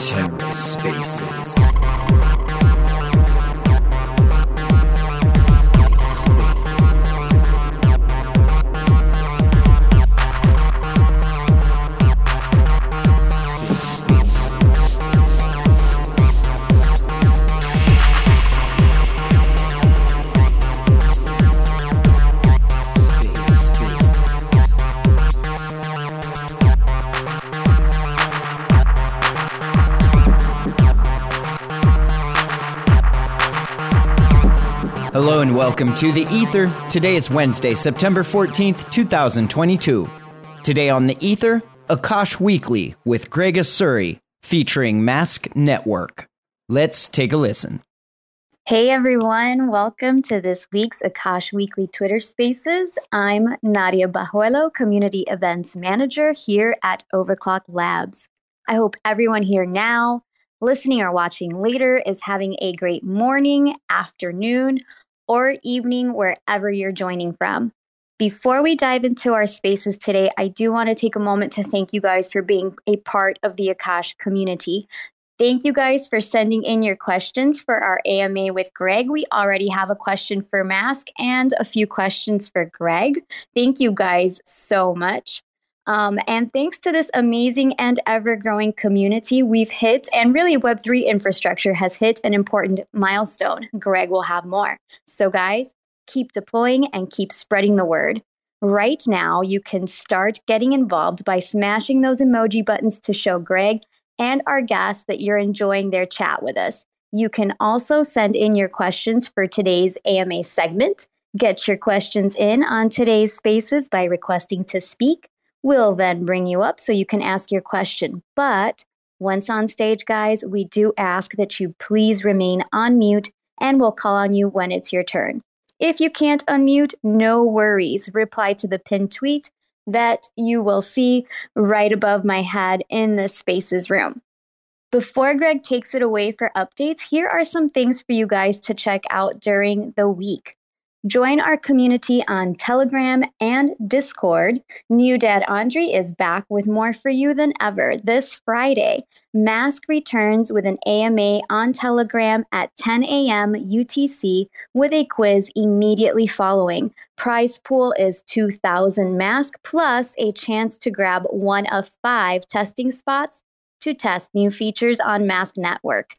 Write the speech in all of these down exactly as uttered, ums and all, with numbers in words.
TerraSpaces. Hello and welcome to The Ether. Today is Wednesday, September fourteenth, twenty twenty-two. Today on The Ether, Akash Weekly with Greg Osuri, featuring M A S Q Network. Let's take a listen. Hey everyone, welcome to this week's Akash Weekly Twitter Spaces. I'm Nadia Bajuelo, Community Events Manager here at Overclock Labs. I hope everyone here now, listening or watching later, is having a great morning, afternoon, or evening, wherever you're joining from. Before we dive into our spaces today, I do want to take a moment to thank you guys for being a part of the Akash community. Thank you guys for sending in your questions for our A M A with Greg. We already have a question for M A S Q and a few questions for Greg. Thank you guys so much. Um, and thanks to this amazing and ever-growing community, we've hit, and really Web three infrastructure has hit an important milestone. Greg will have more. So guys, keep deploying and keep spreading the word. Right now, you can start getting involved by smashing those emoji buttons to show Greg and our guests that you're enjoying their chat with us. You can also send in your questions for today's A M A segment. Get your questions in on today's spaces by requesting to speak. We'll then bring you up so you can ask your question. But once on stage, guys, we do ask that you please remain on mute and we'll call on you when it's your turn. If you can't unmute, no worries. Reply to the pinned tweet that you will see right above my head in the Spaces room. Before Greg takes it away for updates, here are some things for you guys to check out during the week. Join our community on Telegram and Discord. New Dad Andre is back with more for you than ever. This Friday, M A S Q returns with an A M A on Telegram at ten a.m. U T C with a quiz immediately following. Prize pool is two thousand M A S Q plus a chance to grab one of five testing spots to test new features on M A S Q Network.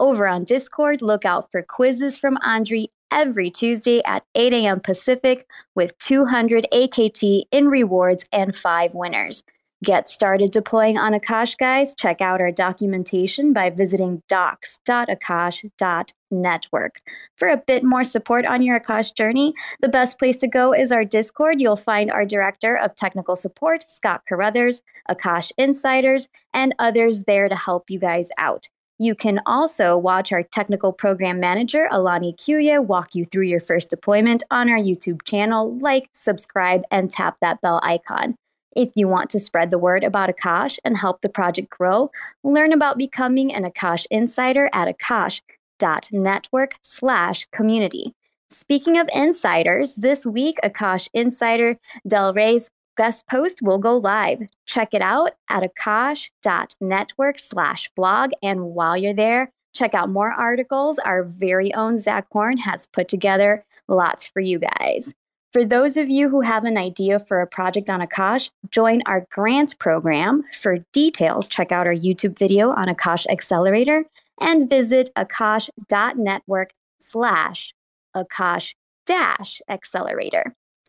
Over on Discord, look out for quizzes from Andre every Tuesday at eight a.m. Pacific with two hundred A K T in rewards and five winners. Get started deploying on Akash, guys. Check out our documentation by visiting docs dot akash dot network. For a bit more support on your Akash journey, the best place to go is our Discord. You'll find our Director of Technical Support, Scott Carruthers, Akash Insiders, and others there to help you guys out. You can also watch our technical program manager, Alani Kuya, walk you through your first deployment on our YouTube channel. Like, subscribe, and tap that bell icon. If you want to spread the word about Akash and help the project grow, learn about becoming an Akash Insider at akash dot network slash community. Speaking of insiders, this week, Akash Insider Del Rey's guest post will go live. Check it out at akash dot network slash blog. And while you're there, check out more articles our very own Zach Horn has put together. Lots for you guys. For those of you who have an idea for a project on Akash, join our grant program. For details, check out our YouTube video on Akash Accelerator and visit akash dot network slash akash dash accelerator.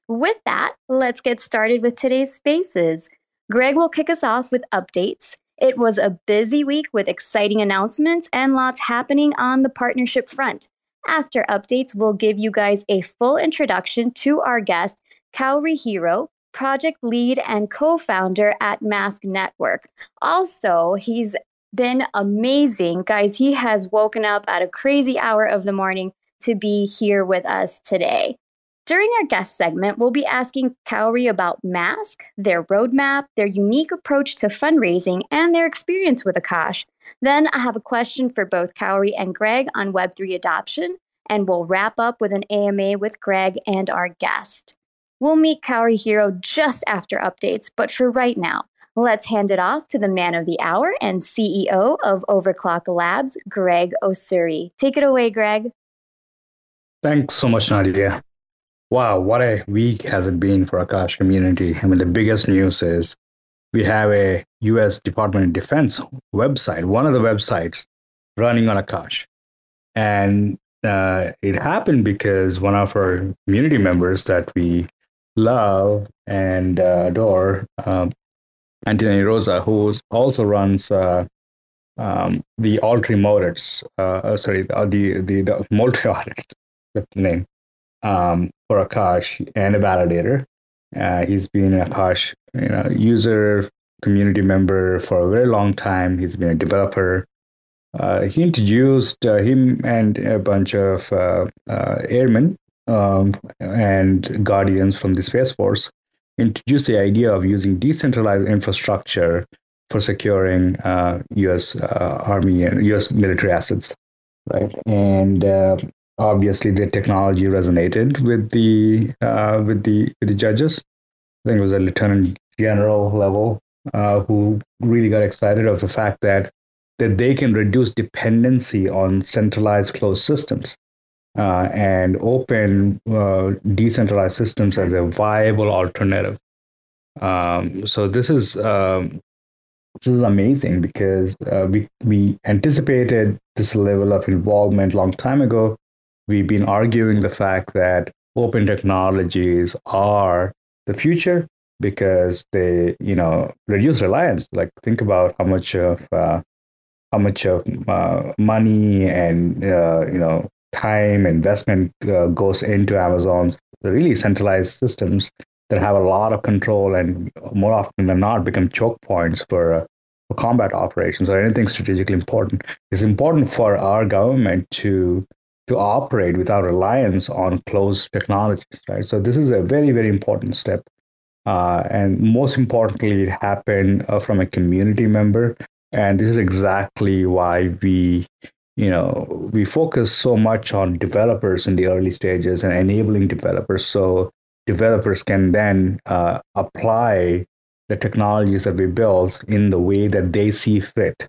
With that, let's get started with today's spaces. Greg will kick us off with updates. It was a busy week with exciting announcements and lots happening on the partnership front. After updates, we'll give you guys a full introduction to our guest, KauriHero, project lead and co-founder at M A S Q Network. Also, he's been amazing. Guys, he has woken up at a crazy hour of the morning to be here with us today. During our guest segment, we'll be asking Kauri about M A S Q, their roadmap, their unique approach to fundraising, and their experience with Akash. Then I have a question for both Kauri and Greg on Web three adoption, and we'll wrap up with an A M A with Greg and our guest. We'll meet KauriHero just after updates, but for right now, let's hand it off to the man of the hour and C E O of Overclock Labs, Greg Osuri. Take it away, Greg. Thanks so much, Nadia. Wow, what a week has it been for Akash community. I mean, the biggest news is we have a U S Department of Defense website, one of the websites running on Akash. And uh, it happened because one of our community members that we love and uh, adore, um, Anthony Rosa, who also runs uh, um, the Altri audits, uh, sorry, the the, the Multi audits, that's the name, um, for Akash, and a validator. Uh, he's been an Akash, you know, user community member for a very long time. He's been a developer. Uh, he introduced uh, him and a bunch of uh, uh, airmen um, and guardians from the Space Force. Introduced the idea of using decentralized infrastructure for securing uh, U S uh, Army and U S military assets, right? And uh, obviously, the technology resonated with the uh, with the with the judges. I think it was a lieutenant general level uh, who really got excited of the fact that that they can reduce dependency on centralized closed systems. Uh, and open uh, decentralized systems as a viable alternative. Um, so this is um, this is amazing because uh, we we anticipated this level of involvement long time ago. We've been arguing the fact that open technologies are the future because they you know reduce reliance. Like think about how much of uh, how much of uh, money and uh, you know. time investment uh, goes into Amazon's really centralized systems that have a lot of control and more often than not become choke points for, uh, for combat operations or anything strategically important. It's important for our government to to operate without reliance on closed technologies, right? So this is a very, very important step. Uh, and most importantly, it happened uh, from a community member. And this is exactly why we... You know, we focus so much on developers in the early stages and enabling developers so developers can then uh, apply the technologies that we build in the way that they see fit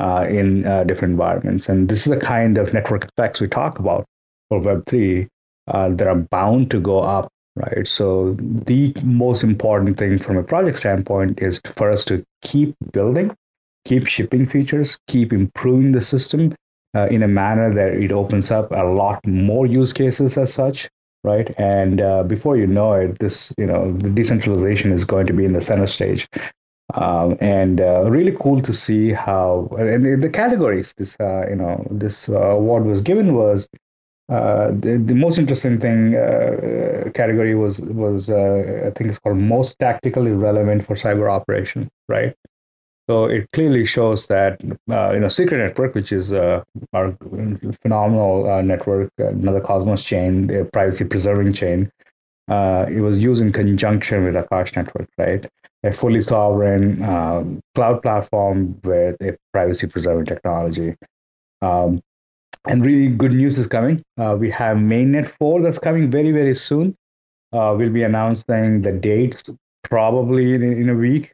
uh, in uh, different environments. And this is the kind of network effects we talk about for Web three uh, that are bound to go up, right? So the most important thing from a project standpoint is for us to keep building, keep shipping features, keep improving the system, Uh, in a manner that it opens up a lot more use cases as such, right? And uh, before you know it, this, you know, the decentralization is going to be in the center stage. Um, and uh, really cool to see how, and the categories this, uh, you know, this uh, award was given was, uh, the, the most interesting thing uh, category was, was uh, I think it's called most tactically relevant for cyber operation, right? So it clearly shows that uh, you know Secret Network, which is uh, our phenomenal uh, network, another Cosmos chain, the privacy-preserving chain, uh, it was used in conjunction with Akash Network, right? A fully sovereign uh, cloud platform with a privacy-preserving technology. Um, and really good news is coming. Uh, we have Mainnet four that's coming very, very soon. Uh, we'll be announcing the dates probably in, in a week.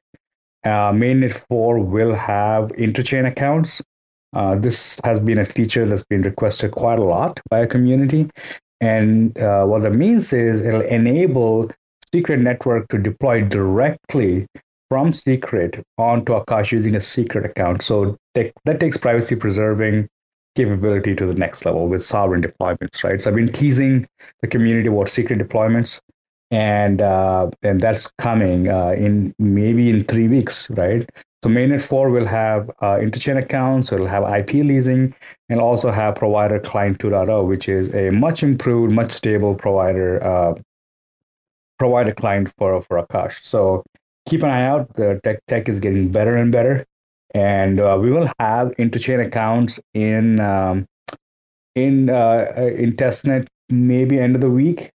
Uh, Mainnet four will have interchain accounts. Uh, this has been a feature that's been requested quite a lot by a community. And uh, what that means is it'll enable Secret Network to deploy directly from Secret onto Akash using a Secret account. So that, that takes privacy preserving capability to the next level with sovereign deployments, right? So I've been teasing the community about Secret deployments. And uh, and that's coming uh, in maybe in three weeks, right? So Mainnet four will have uh, interchain accounts, it'll have I P leasing, and also have provider client two point oh, which is a much improved, much stable provider uh, provider client for for Akash. So keep an eye out. The tech tech is getting better and better, and uh, we will have interchain accounts in um, in uh, in testnet maybe end of the week.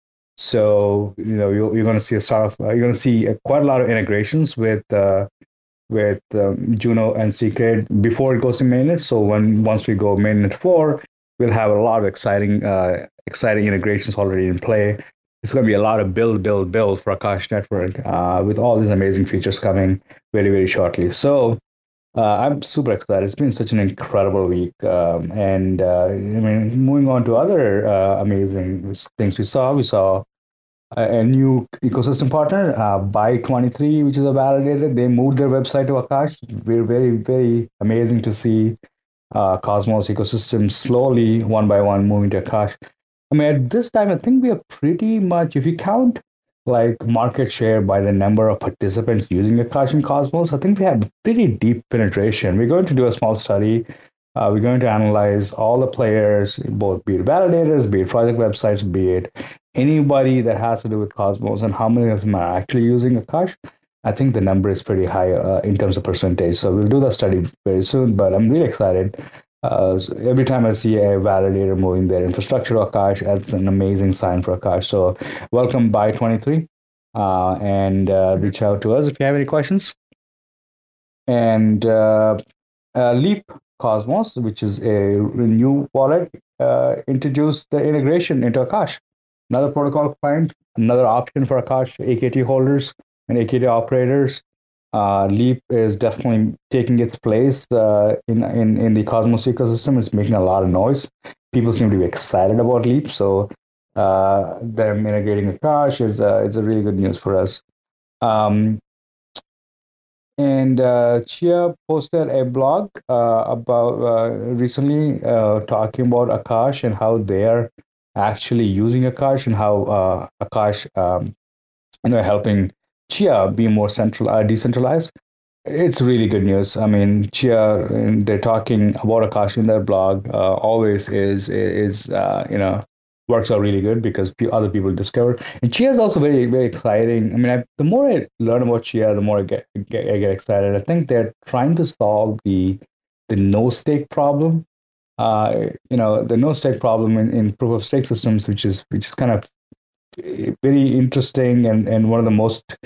So you know you're, you're going to see a sort of uh, you're going to see uh, quite a lot of integrations with uh, with um, Juno and Secret before it goes to Mainnet. So when once we go Mainnet four, we'll have a lot of exciting uh, exciting integrations already in play. it's going to be a lot of build, build, build for Akash Network uh, with all these amazing features coming very, very shortly. So uh, I'm super excited. It's been such an incredible week. Um, and uh, I mean, moving on to other uh, amazing things we saw, we saw a new ecosystem partner, uh, By twenty-three, which is a validator. They moved their website to Akash. We're very, very amazing to see uh, Cosmos ecosystem slowly, one by one, moving to Akash. I mean, at this time, I think we are pretty much, if you count like market share by the number of participants using Akash in Cosmos, I think we have pretty deep penetration. We're going to do a small study. Uh, we're going to analyze all the players, both be it validators, be it project websites, be it anybody that has to do with Cosmos, and how many of them are actually using Akash. I think the number is pretty high uh, in terms of percentage. So we'll do that study very soon, but I'm really excited. Uh, so every time I see a validator moving their infrastructure to Akash, that's an amazing sign for Akash. So welcome By twenty-three, uh, and uh, reach out to us if you have any questions. And uh, uh, Leap Cosmos, which is a new wallet, uh, introduced the integration into Akash. Another protocol client, another option for Akash A K T holders and A K T operators. Uh, Leap is definitely taking its place uh, in, in, in the Cosmos ecosystem. It's making a lot of noise. People seem to be excited about Leap. So uh, them integrating Akash is, uh, is a really good news for us. Um, And uh, Chia posted a blog uh, about uh, recently uh, talking about Akash and how they are actually using Akash and how uh, Akash, um, you know, helping Chia be more central, uh, decentralized. It's really good news. I mean, Chia, they're talking about Akash in their blog. Uh, always is is uh, you know, works out really good because other people discover. And Chia is also very, very exciting. I mean, I, the more I learn about Chia, the more I get, get I get excited. I think they're trying to solve the the no stake problem. Uh, you know, the no stake problem in, in proof of stake systems, which is which is kind of very interesting and, and one of the most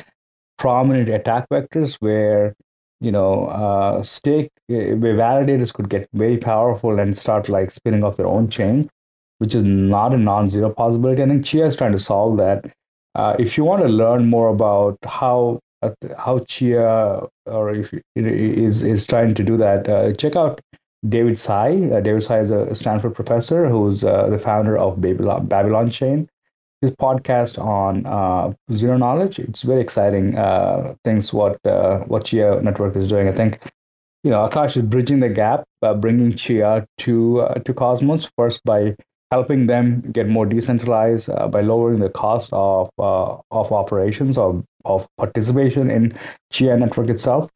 prominent attack vectors where you know uh, stake where validators could get very powerful and start like spinning off their own chain, which is not a non-zero possibility. I think Chia is trying to solve that. Uh, if you want to learn more about how uh, how Chia or if you, is is trying to do that, uh, check out David Tsai. Uh, David Tsai is a Stanford professor who's uh, the founder of Babylon, Babylon Chain. His podcast on uh, zero knowledge. It's very exciting uh, things what uh, what Chia Network is doing. I think. You know, Akash is bridging the gap, uh, bringing Chia to uh, to Cosmos first by helping them get more decentralized uh, by lowering the cost of uh, of operations or of participation in Chia Network itself,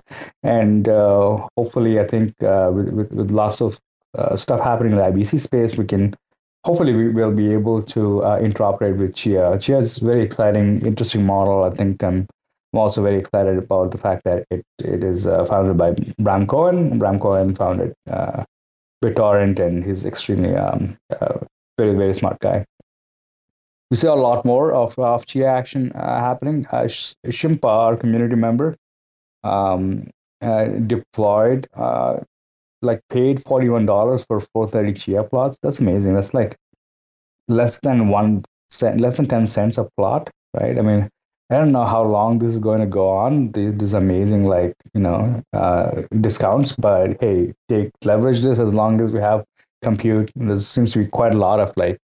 and uh, hopefully, I think uh, with, with with lots of uh, stuff happening in the I B C space, we can hopefully we will be able to uh, interoperate with Chia. Chia is a very exciting, interesting model. I think um, I'm also very excited about the fact that it it is uh, founded by Bram Cohen. Bram Cohen founded uh, BitTorrent, and he's extremely um, uh, very very smart guy. We see a lot more of of Chia action uh, happening. Uh, Shimpa, our community member, um, uh, deployed uh, like paid forty-one dollars for four hundred thirty Chia plots. That's amazing. That's like less than one cent, less than ten cents a plot, right? I mean. I don't know how long this is going to go on. These amazing, like, you know, uh, discounts. But hey, take leverage this as long as we have compute. There seems to be quite a lot of like,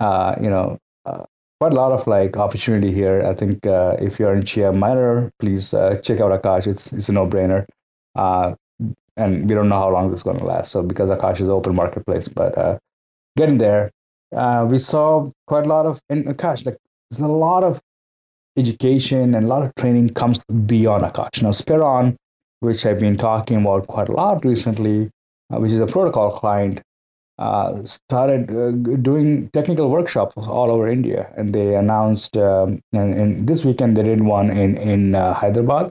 uh, you know, uh, quite a lot of like opportunity here. I think uh, if you're in Chia Miner, please uh, check out Akash. It's it's a no-brainer. Uh, and we don't know how long this is going to last. So because Akash is an open marketplace, but uh, getting there, uh, we saw quite a lot of in Akash. Like there's a lot of education and a lot of training comes beyond Akash. Now, Spheron, which I've been talking about quite a lot recently, uh, which is a protocol client, uh, started uh, doing technical workshops all over India. And they announced, um, and, and this weekend they did one in, in uh, Hyderabad,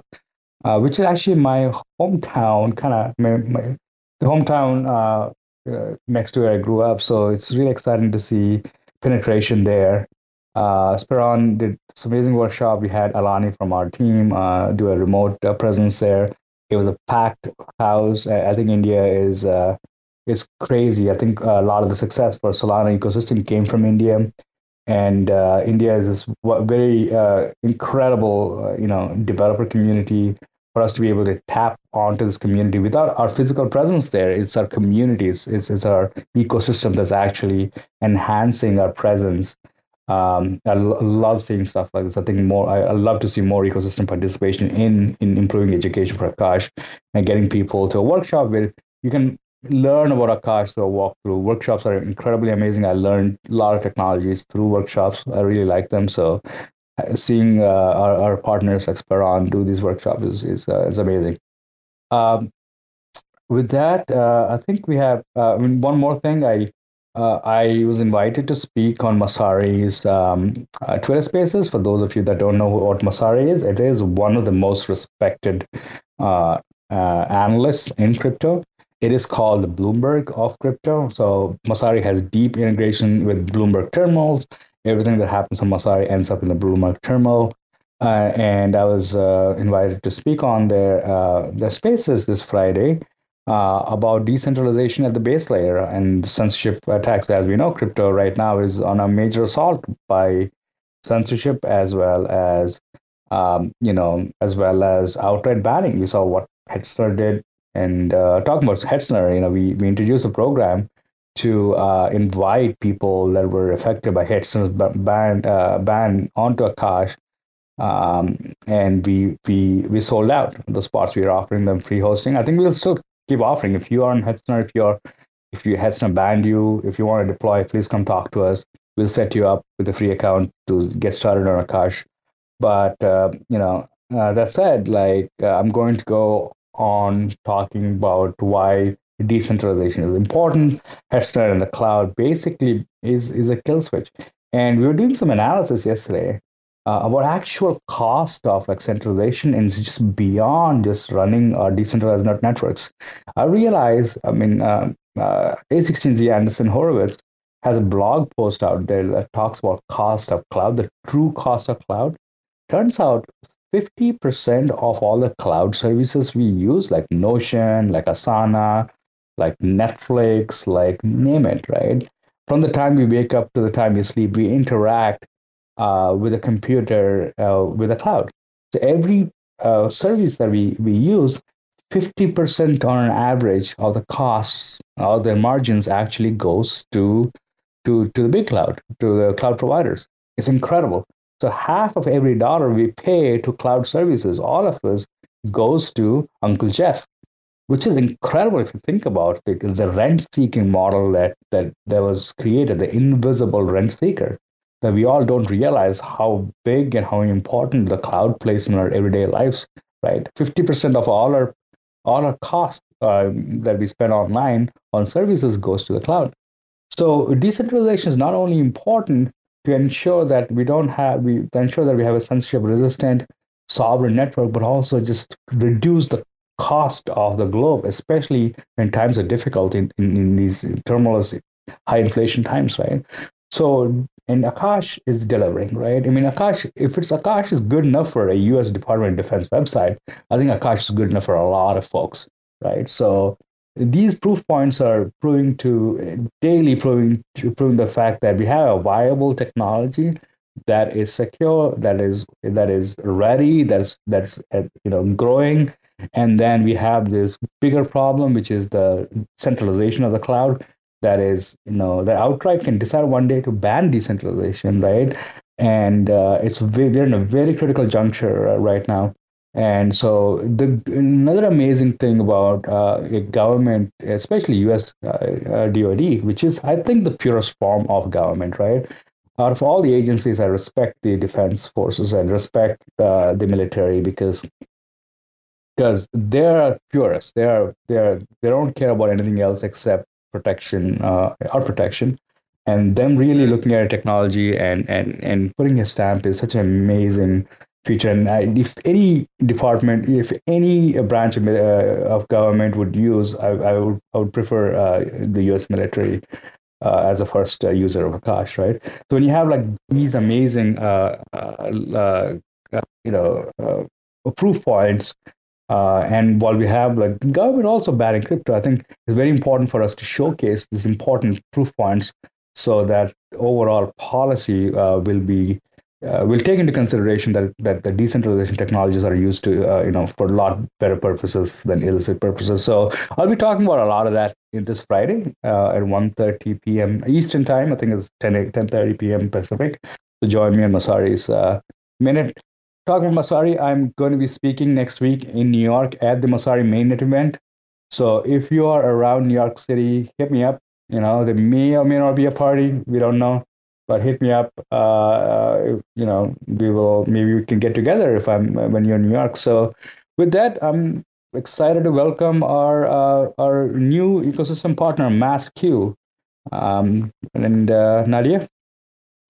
uh, which is actually my hometown, kind of my, my, the hometown uh, uh, next to where I grew up. So it's really exciting to see penetration there. Uh, Spheron did this amazing workshop. We had Alani from our team uh, do a remote uh, presence there. It was a packed house. I think India is uh, is crazy. I think a lot of the success for Solana ecosystem came from India. And uh, India is this very uh, incredible, uh, you know, developer community. For us to be able to tap onto this community without our physical presence there, it's our communities, it's, it's our ecosystem that's actually enhancing our presence. Um, I lo- love seeing stuff like this. I think more. I, I love to see more ecosystem participation in in improving education for Akash and getting people to a workshop where you can learn about Akash through a walkthrough. Workshops are incredibly amazing. I learned a lot of technologies through workshops. I really like them. So. Seeing uh, our, our partners like Spheron do these workshops is is, uh, is amazing. Um, with that, uh, I think we have uh, I mean, one more thing. I uh, I was invited to speak on Messari's um, uh, Twitter Spaces. For those of you that don't know what Messari is, it is one of the most respected uh, uh, analysts in crypto. It is called the Bloomberg of crypto. So Messari has deep integration with Bloomberg terminals. Everything that happens on Messari ends up in the Bloomberg terminal. Uh, and I was uh, invited to speak on their uh, their spaces this Friday uh, about decentralization at the base layer and censorship attacks. As we know, crypto right now is on a major assault by censorship as well as um, you know as well as outright banning. We saw what Hetzner did, and uh, talking about Hetzner, you know, we we introduced a program to uh, invite people that were affected by Hetzner's ban uh, ban onto Akash, um, and we we we sold out the spots. We are offering them free hosting. I think we'll still keep offering. If you are on Hetzner, if you're if you Hetzner banned you, if you want to deploy, please come talk to us. We'll set you up with a free account to get started on Akash. But uh, you know, as I said, like uh, I'm going to go on talking about why decentralization is important. Hetzner in the cloud basically is, is a kill switch. And we were doing some analysis yesterday uh, about actual cost of like centralization, and it's just beyond just running uh, decentralized node networks. I realize, I mean, uh, uh, A sixteen Z Anderson Horowitz has a blog post out there that talks about cost of cloud, the true cost of cloud. Turns out fifty percent of all the cloud services we use, like Notion, like Asana, like Netflix, like name it, right? From the time we wake up to the time we sleep, we interact uh, with a computer, uh, with a cloud. So every uh, service that we, we use, fifty percent on an average of the costs, of the margins actually goes to, to, to the big cloud, to the cloud providers. It's incredible. So half of every dollar we pay to cloud services, all of us, goes to Uncle Jeff. Which is incredible if you think about the, the rent-seeking model that, that that was created, the invisible rent-seeker, that we all don't realize how big and how important the cloud plays in our everyday lives, right? fifty percent of all our all our costs uh, that we spend online on services goes to the cloud. So decentralization is not only important to ensure that we don't have, we to ensure that we have a censorship-resistant sovereign network, but also just reduce the cost of the globe, especially when times are difficult in, in, in these tumultuous high inflation times, right? So, and Akash is delivering, right? I mean, Akash, if it's Akash is good enough for a U S Department of Defense website, I think Akash is good enough for a lot of folks, right? So these proof points are proving to, daily proving to proving the fact that we have a viable technology that is secure, that is, that is ready, that's, that's, you know, growing. And then we have this bigger problem, which is the centralization of the cloud. That is, you know, that outright can decide one day to ban decentralization, right? And uh, it's we're in a very critical juncture uh, right now. And so the another amazing thing about uh, a government, especially U S Uh, uh, D O D, which is, I think, the purest form of government, right? Out of all the agencies, I respect the defense forces and respect uh, the military because. Because they're purists, they are they are they don't care about anything else except protection, uh, our protection, and them really looking at technology and and and putting a stamp is such an amazing feature. And I, if any department, if any branch of, uh, of government would use, I, I would I would prefer uh, the U S military uh, as a first uh, user of Akash, right? So when you have like these amazing, uh, uh, uh, you know, uh, proof points. Uh, and while we have like government also banning crypto, I think it's very important for us to showcase these important proof points so that overall policy uh, will be uh, will take into consideration that that the decentralization technologies are used to uh, you know for a lot better purposes than illicit purposes. So I'll be talking about a lot of that in this Friday uh, at one thirty p m Eastern time. I think it's ten thirty p m Pacific. So join me on Messari's uh, Minute. Talking about Messari, I'm going to be speaking next week in New York at the Messari Mainnet event. So if you are around New York City, hit me up. You know, there may or may not be a party. We don't know. But hit me up. Uh, you know, we will, maybe we can get together if I'm, when you're in New York. So with that, I'm excited to welcome our uh, our new ecosystem partner, M A S Q. Um, and uh, Nadia?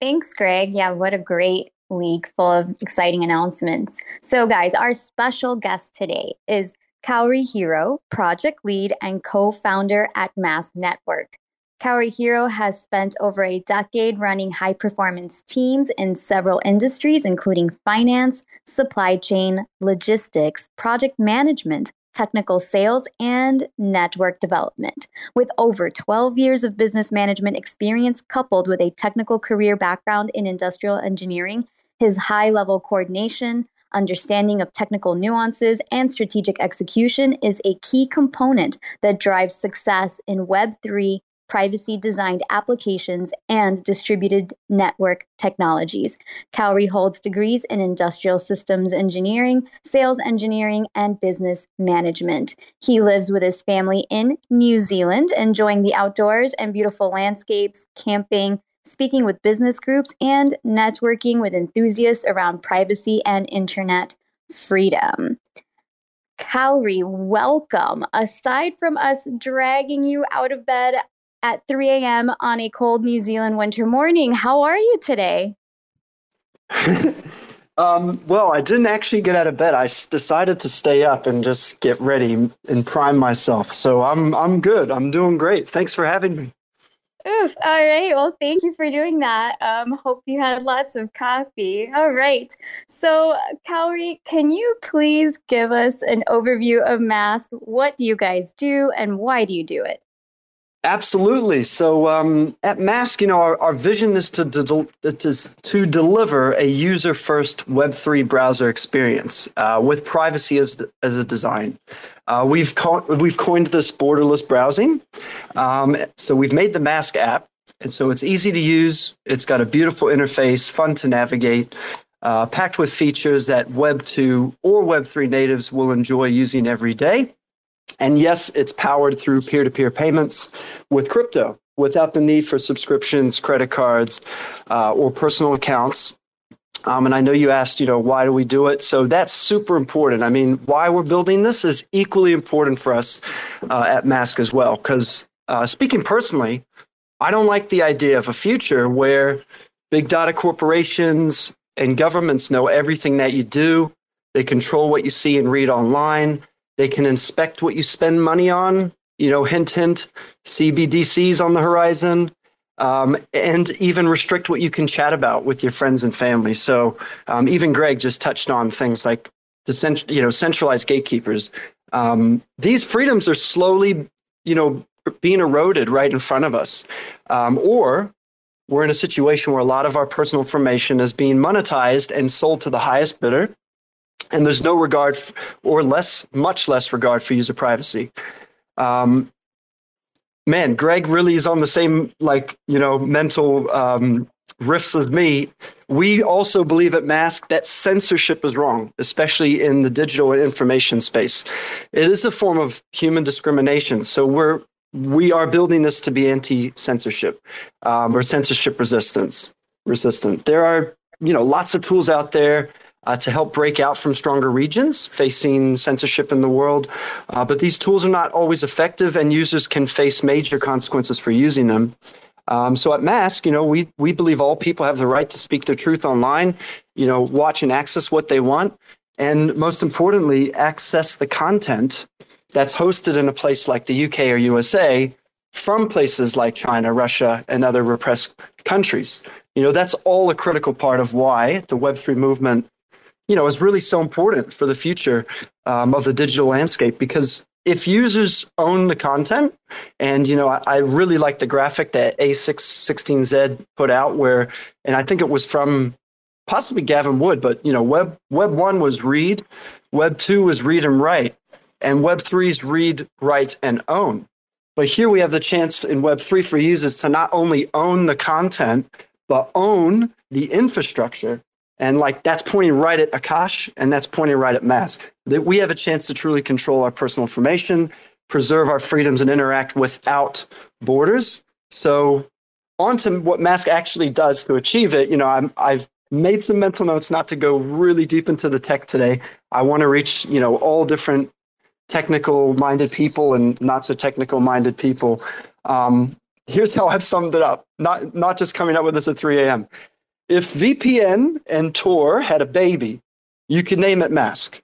Thanks, Greg. Yeah, what a great week full of exciting announcements. So guys, our special guest today is KauriHero, project lead and co-founder at M A S Q Network. KauriHero has spent over a decade running high-performance teams in several industries, including finance, supply chain, logistics, project management, technical sales, and network development. With over twelve years of business management experience coupled with a technical career background in industrial engineering, his high-level coordination, understanding of technical nuances, and strategic execution is a key component that drives success in Web three, privacy-designed applications, and distributed network technologies. Kauri holds degrees in industrial systems engineering, sales engineering, and business management. He lives with his family in New Zealand, enjoying the outdoors and beautiful landscapes, camping, speaking with business groups, and networking with enthusiasts around privacy and internet freedom. Kauri, welcome. Aside from us dragging you out of bed at three a m on a cold New Zealand winter morning, how are you today? um, well, I didn't actually get out of bed. I decided to stay up and just get ready and prime myself. So I'm I'm good. I'm doing great. Thanks for having me. Oof, all right. Well, thank you for doing that. Um, hope you had lots of coffee. All right. So, Kauri, can you please give us an overview of M A S Q? What do you guys do and why do you do it? Absolutely. So um, at M A S Q, you know, our, our vision is to, de- is to deliver a user-first Web three browser experience uh, with privacy as the, as a design. Uh, we've co- we've coined this borderless browsing. Um, so we've made the M A S Q app, and so it's easy to use. It's got a beautiful interface, fun to navigate, uh, packed with features that Web two or Web three natives will enjoy using every day. And yes, it's powered through peer-to-peer payments with crypto without the need for subscriptions, credit cards, uh, or personal accounts. Um, and I know you asked, you know, why do we do it? So that's super important. I mean, why we're building this is equally important for us uh, at M A S Q as well. Because uh, speaking personally, I don't like the idea of a future where big data corporations and governments know everything that you do. They control what you see and read online. They can inspect what you spend money on, you know, hint, hint, C B D Cs on the horizon, um, and even restrict what you can chat about with your friends and family. So um, even Greg just touched on things like, decent, you know, centralized gatekeepers. Um, these freedoms are slowly, you know, being eroded right in front of us. Um, or we're in a situation where a lot of our personal information is being monetized and sold to the highest bidder. And there's no regard f- or less, much less regard for user privacy. Um, man, Greg really is on the same, like, you know, mental um, riffs as me. We also believe at M A S Q that censorship is wrong, especially in the digital and information space. It is a form of human discrimination. So we're we are building this to be anti-censorship um, or censorship resistance resistant. There are, you know, lots of tools out there Uh, to help break out from stronger regions facing censorship in the world. Uh, but these tools are not always effective, and users can face major consequences for using them. Um, so at M A S Q, you know, we we believe all people have the right to speak their truth online, you know, watch and access what they want, and most importantly, access the content that's hosted in a place like the U K or U S A from places like China, Russia, and other repressed countries. You know, that's all a critical part of why the Web three movement, you know, is really so important for the future um, of the digital landscape, because if users own the content, and, you know, I, I really like the graphic that A six sixteen Z put out where, and I think it was from possibly Gavin Wood, but, you know, web web one was read, web two was read and write, and web three is read, write, and own. But here we have the chance in web three for users to not only own the content, but own the infrastructure. And like that's pointing right at Akash, and that's pointing right at MASQ. That we have a chance to truly control our personal information, preserve our freedoms, and interact without borders. So, on to what MASQ actually does to achieve it. You know, I'm, I've made some mental notes not to go really deep into the tech today. I want to reach, you know, all different technical-minded people and not so technical-minded people. Um, here's how I've summed it up. Not not just coming up with this at three a m If V P N and Tor had a baby, you could name it MASQ.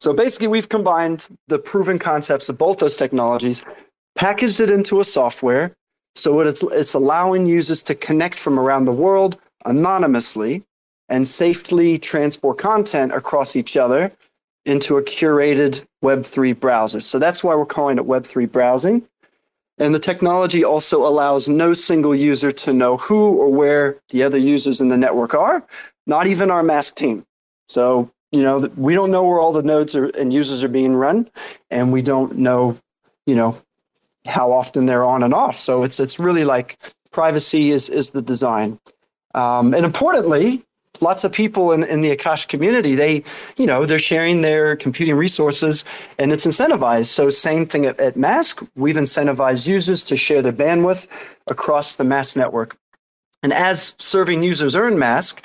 So basically, we've combined the proven concepts of both those technologies, packaged it into a software, so it's, it's allowing users to connect from around the world anonymously and safely transport content across each other into a curated web three browser. So that's why we're calling it web three browsing. And the technology also allows no single user to know who or where the other users in the network are, not even our MASQ team. So, you know, we don't know where all the nodes are, and users are being run, and we don't know, you know, how often they're on and off. So it's it's really like privacy is, is the design. Um, and importantly, lots of people in, in the Akash community, they, you know, they're sharing their computing resources and it's incentivized. So same thing at, at MASQ, we've incentivized users to share their bandwidth across the MASQ network. And as serving users earn MASQ,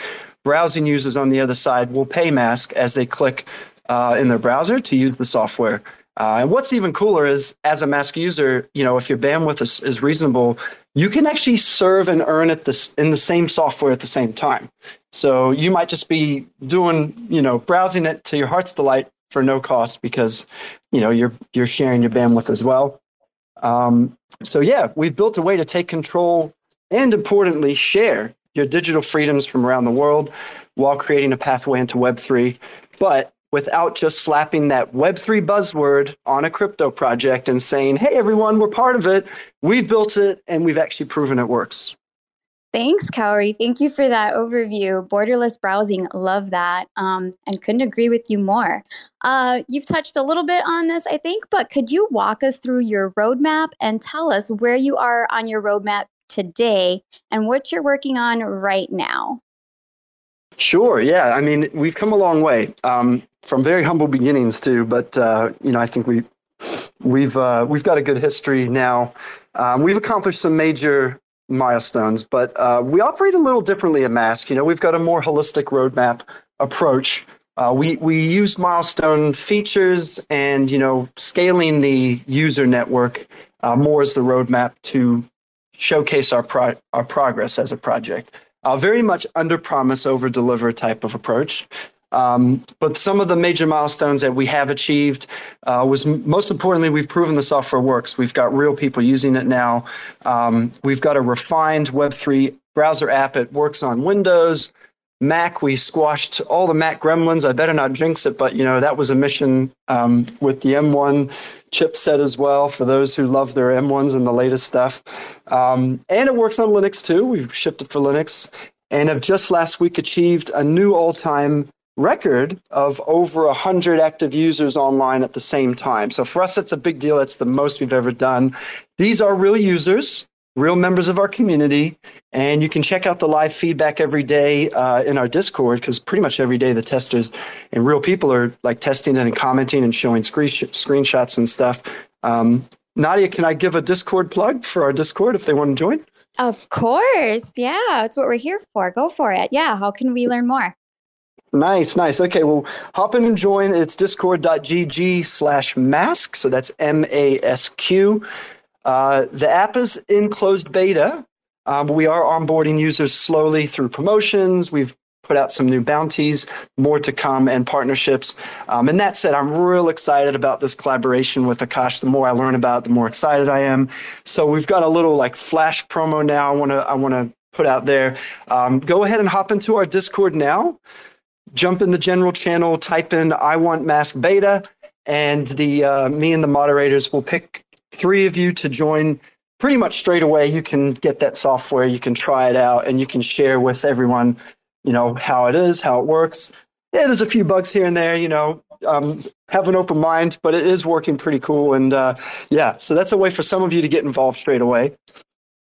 browsing users on the other side will pay MASQ as they click uh, in their browser to use the software. Uh, and what's even cooler is as a MASQ user, you know, if your bandwidth is, is reasonable, you can actually serve and earn at this in the same software at the same time. So you might just be doing, you know, browsing it to your heart's delight for no cost because, you know, you're you're sharing your bandwidth as well. Um, so yeah, we've built a way to take control and importantly share your digital freedoms from around the world while creating a pathway into web three, but without just slapping that web three buzzword on a crypto project and saying, hey, everyone, we're part of it. We've built it, and we've actually proven it works. Thanks, Kauri. Thank you for that overview. Borderless browsing, love that, um, and couldn't agree with you more. Uh, you've touched a little bit on this, I think, but could you walk us through your roadmap and tell us where you are on your roadmap today and what you're working on right now? Sure. Yeah. I mean, we've come a long way um, from very humble beginnings too. But, uh, you know, I think we, we've uh, we've got a good history now. Um, we've accomplished some major milestones, but uh, we operate a little differently at MASQ. You know, we've got a more holistic roadmap approach. Uh, we, we use milestone features and, you know, scaling the user network uh, more as the roadmap to showcase our, pro- our progress as a project. Uh, very much under promise, over deliver type of approach. Um, but some of the major milestones that we have achieved uh, was most importantly, we've proven the software works. We've got real people using it now. Um, we've got a refined web three browser app. It works on Windows, Mac. We squashed all the Mac gremlins. I better not jinx it, but you know that was a mission um, with the M one chipset as well for those who love their M ones and the latest stuff. Um, and it works on Linux too. We've shipped it for Linux and have just last week achieved a new all-time record of over one hundred active users online at the same time. So for us, that's a big deal. That's the most we've ever done. These are real users, real members of our community, and you can check out the live feedback every day uh, in our Discord because pretty much every day the testers and real people are like testing it and commenting and showing screen sh- screenshots and stuff. Um, Nadia, can I give a Discord plug for our Discord if they want to join? Of course. Yeah, that's what we're here for. Go for it. Yeah. How can we learn more? Nice, nice. Okay, well, hop in and join. It's discord.gg slash MASQ. So that's M A S Q. Uh, the app is in closed beta. Um, we are onboarding users slowly through promotions. We've put out some new bounties, more to come, and partnerships. Um, and that said, I'm real excited about this collaboration with Akash. The more I learn about it, the more excited I am. So we've got a little like flash promo now I want to I want to put out there. Um, go ahead and hop into our Discord now. Jump in the general channel, type in I want MASQ beta. and the uh, me and the moderators will pick three of you to join pretty much straight away. You can get that software, you can try it out, and you can share with everyone, you know, how it is, how it works. Yeah, there's a few bugs here and there, you know, um, have an open mind, but it is working pretty cool. And uh, yeah, so that's a way for some of you to get involved straight away.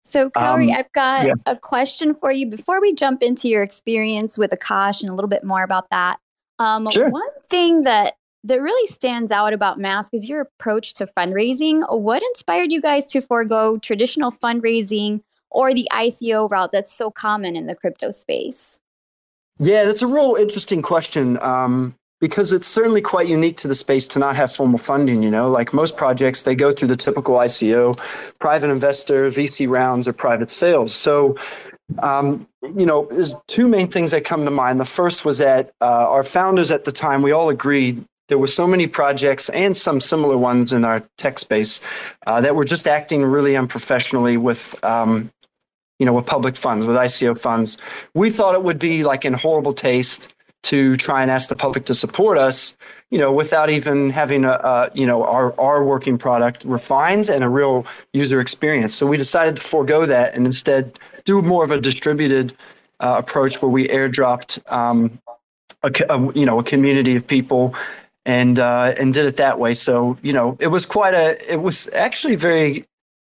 So, Kauri, um, I've got yeah. a question for you. Before we jump into your experience with Akash and a little bit more about that, um, sure. one thing that, that really stands out about MASQ is your approach to fundraising. What inspired you guys to forego traditional fundraising or the I C O route that's so common in the crypto space? Yeah, that's a real interesting question um, because it's certainly quite unique to the space to not have formal funding. You know, like most projects, they go through the typical I C O, private investor, V C rounds, or private sales. So, um, you know, there's two main things that come to mind. The first was that uh, our founders at the time, we all agreed there were so many projects and some similar ones in our tech space uh, that were just acting really unprofessionally with um you know, with public funds, with I C O funds. We thought it would be like in horrible taste to try and ask the public to support us, you know, without even having, a, a you know, our, our working product refined and a real user experience. So we decided to forego that and instead do more of a distributed uh, approach where we airdropped, um, a, a, you know, a community of people and, uh, and did it that way. So, you know, it was quite a, it was actually very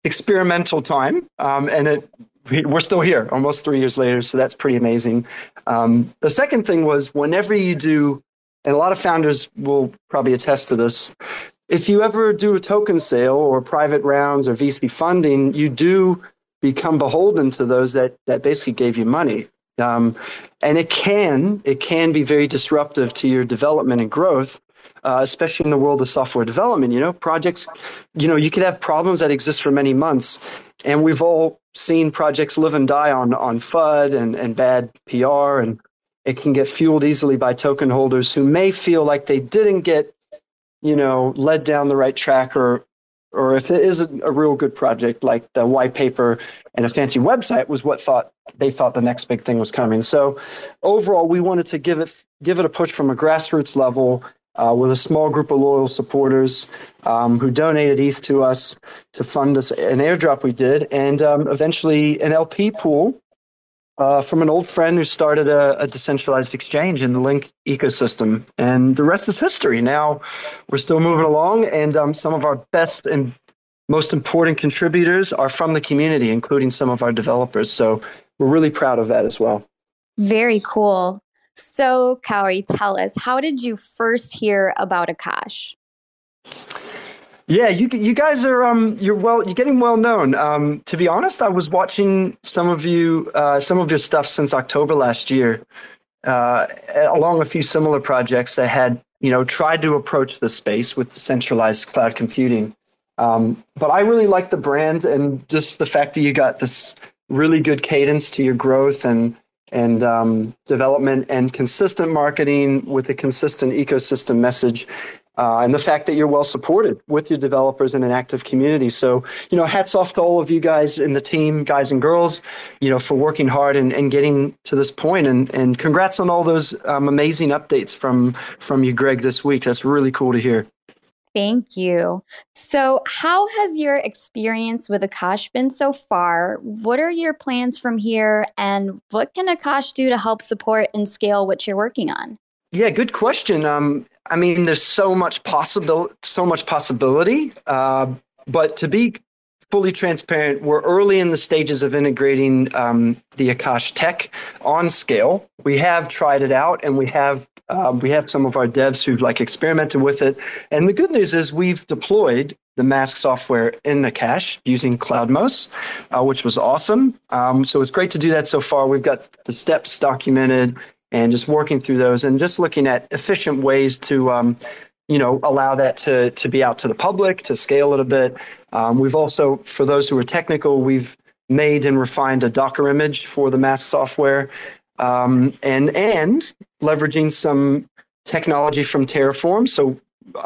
experimental time um, and it, we're still here almost three years later, so that's pretty amazing. Um, the second thing was whenever you do, and a lot of founders will probably attest to this, if you ever do a token sale or private rounds or V C funding, you do become beholden to those that, that basically gave you money. Um, and it can, it can be very disruptive to your development and growth. Uh, especially in the world of software development, you know, projects, you know, you could have problems that exist for many months. And we've all seen projects live and die on, on F U D and, and bad P R. And it can get fueled easily by token holders who may feel like they didn't get, you know, led down the right track, or or if it isn't a real good project, like the white paper and a fancy website was what thought they thought the next big thing was coming. So overall, we wanted to give it give it a push from a grassroots level, Uh, with a small group of loyal supporters um, who donated E T H to us to fund us an airdrop we did, and um, eventually an L P pool uh, from an old friend who started a, a decentralized exchange in the Link ecosystem. And the rest is history. Now we're still moving along, and um, some of our best and most important contributors are from the community, including some of our developers. So we're really proud of that as well. Very cool. So, Kauri, tell us, how did you first hear about Akash? Yeah, you you guys are um you're well you're getting well known. Um, to be honest, I was watching some of you uh, some of your stuff since October last year, uh, along with a few similar projects that had, you know, tried to approach the space with decentralized cloud computing. Um, but I really liked the brand and just the fact that you got this really good cadence to your growth and. and um, development and consistent marketing with a consistent ecosystem message, uh, and the fact that you're well supported with your developers in an active community. So, you know, hats off to all of you guys in the team, guys and girls, you know, for working hard and, and getting to this point. And, and congrats on all those um, amazing updates from, from you, Greg, this week. That's really cool to hear. Thank you. So how has your experience with Akash been so far? What are your plans from here? And what can Akash do to help support and scale what you're working on? Yeah, good question. Um, I mean, there's so much possible, so much possibility. Uh, but to be fully transparent, we're early in the stages of integrating um, the Akash tech on scale. We have tried it out, and we have Um, we have some of our devs who've like experimented with it. And the good news is we've deployed the MASQ software in the cache using CloudMOS, uh, which was awesome. Um, so it's great to do that so far. We've got the steps documented and just working through those and just looking at efficient ways to, um, you know, allow that to, to be out to the public, to scale it a bit. Um, we've also, for those who are technical, we've made and refined a Docker image for the MASQ software. Um, and and leveraging some technology from Terraform. So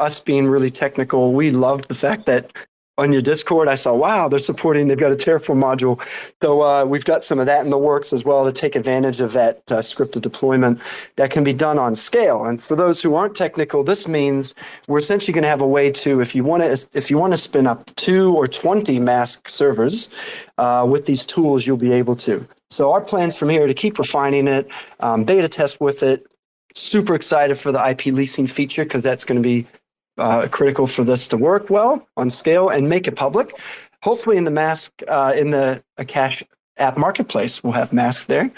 us being really technical, we loved the fact that on your Discord, I saw, wow, they're supporting, they've got a Terraform module. So uh, we've got some of that in the works as well to take advantage of that uh, scripted deployment that can be done on scale. And for those who aren't technical, this means we're essentially going to have a way to, if you want to, if you want to spin up two or twenty mask servers uh, with these tools, you'll be able to. So our plans from here are to keep refining it, um, beta test with it. Super excited for the I P leasing feature because that's going to be Uh, critical for this to work well on scale and make it public. Hopefully in the mask, uh, in the Akash app marketplace, we'll have masks there.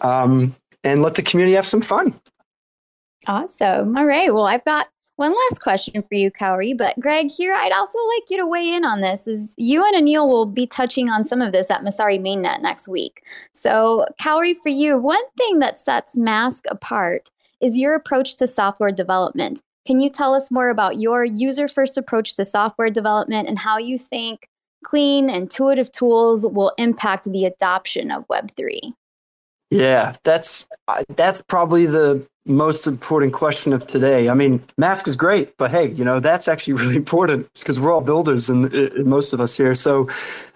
Um, and let the community have some fun. Awesome. All right. Well, I've got one last question for you, Kauri. But Greg, here, I'd also like you to weigh in on this. Is you and Anil will be touching on some of this at Messari Mainnet next week. So Kauri, for you, one thing that sets mask apart is your approach to software development. Can you tell us more about your user-first approach to software development and how you think clean, intuitive tools will impact the adoption of Web three? Yeah, that's that's probably the most important question of today. I mean, mask is great, but hey, you know, that's actually really important because we're all builders and uh, most of us here. So,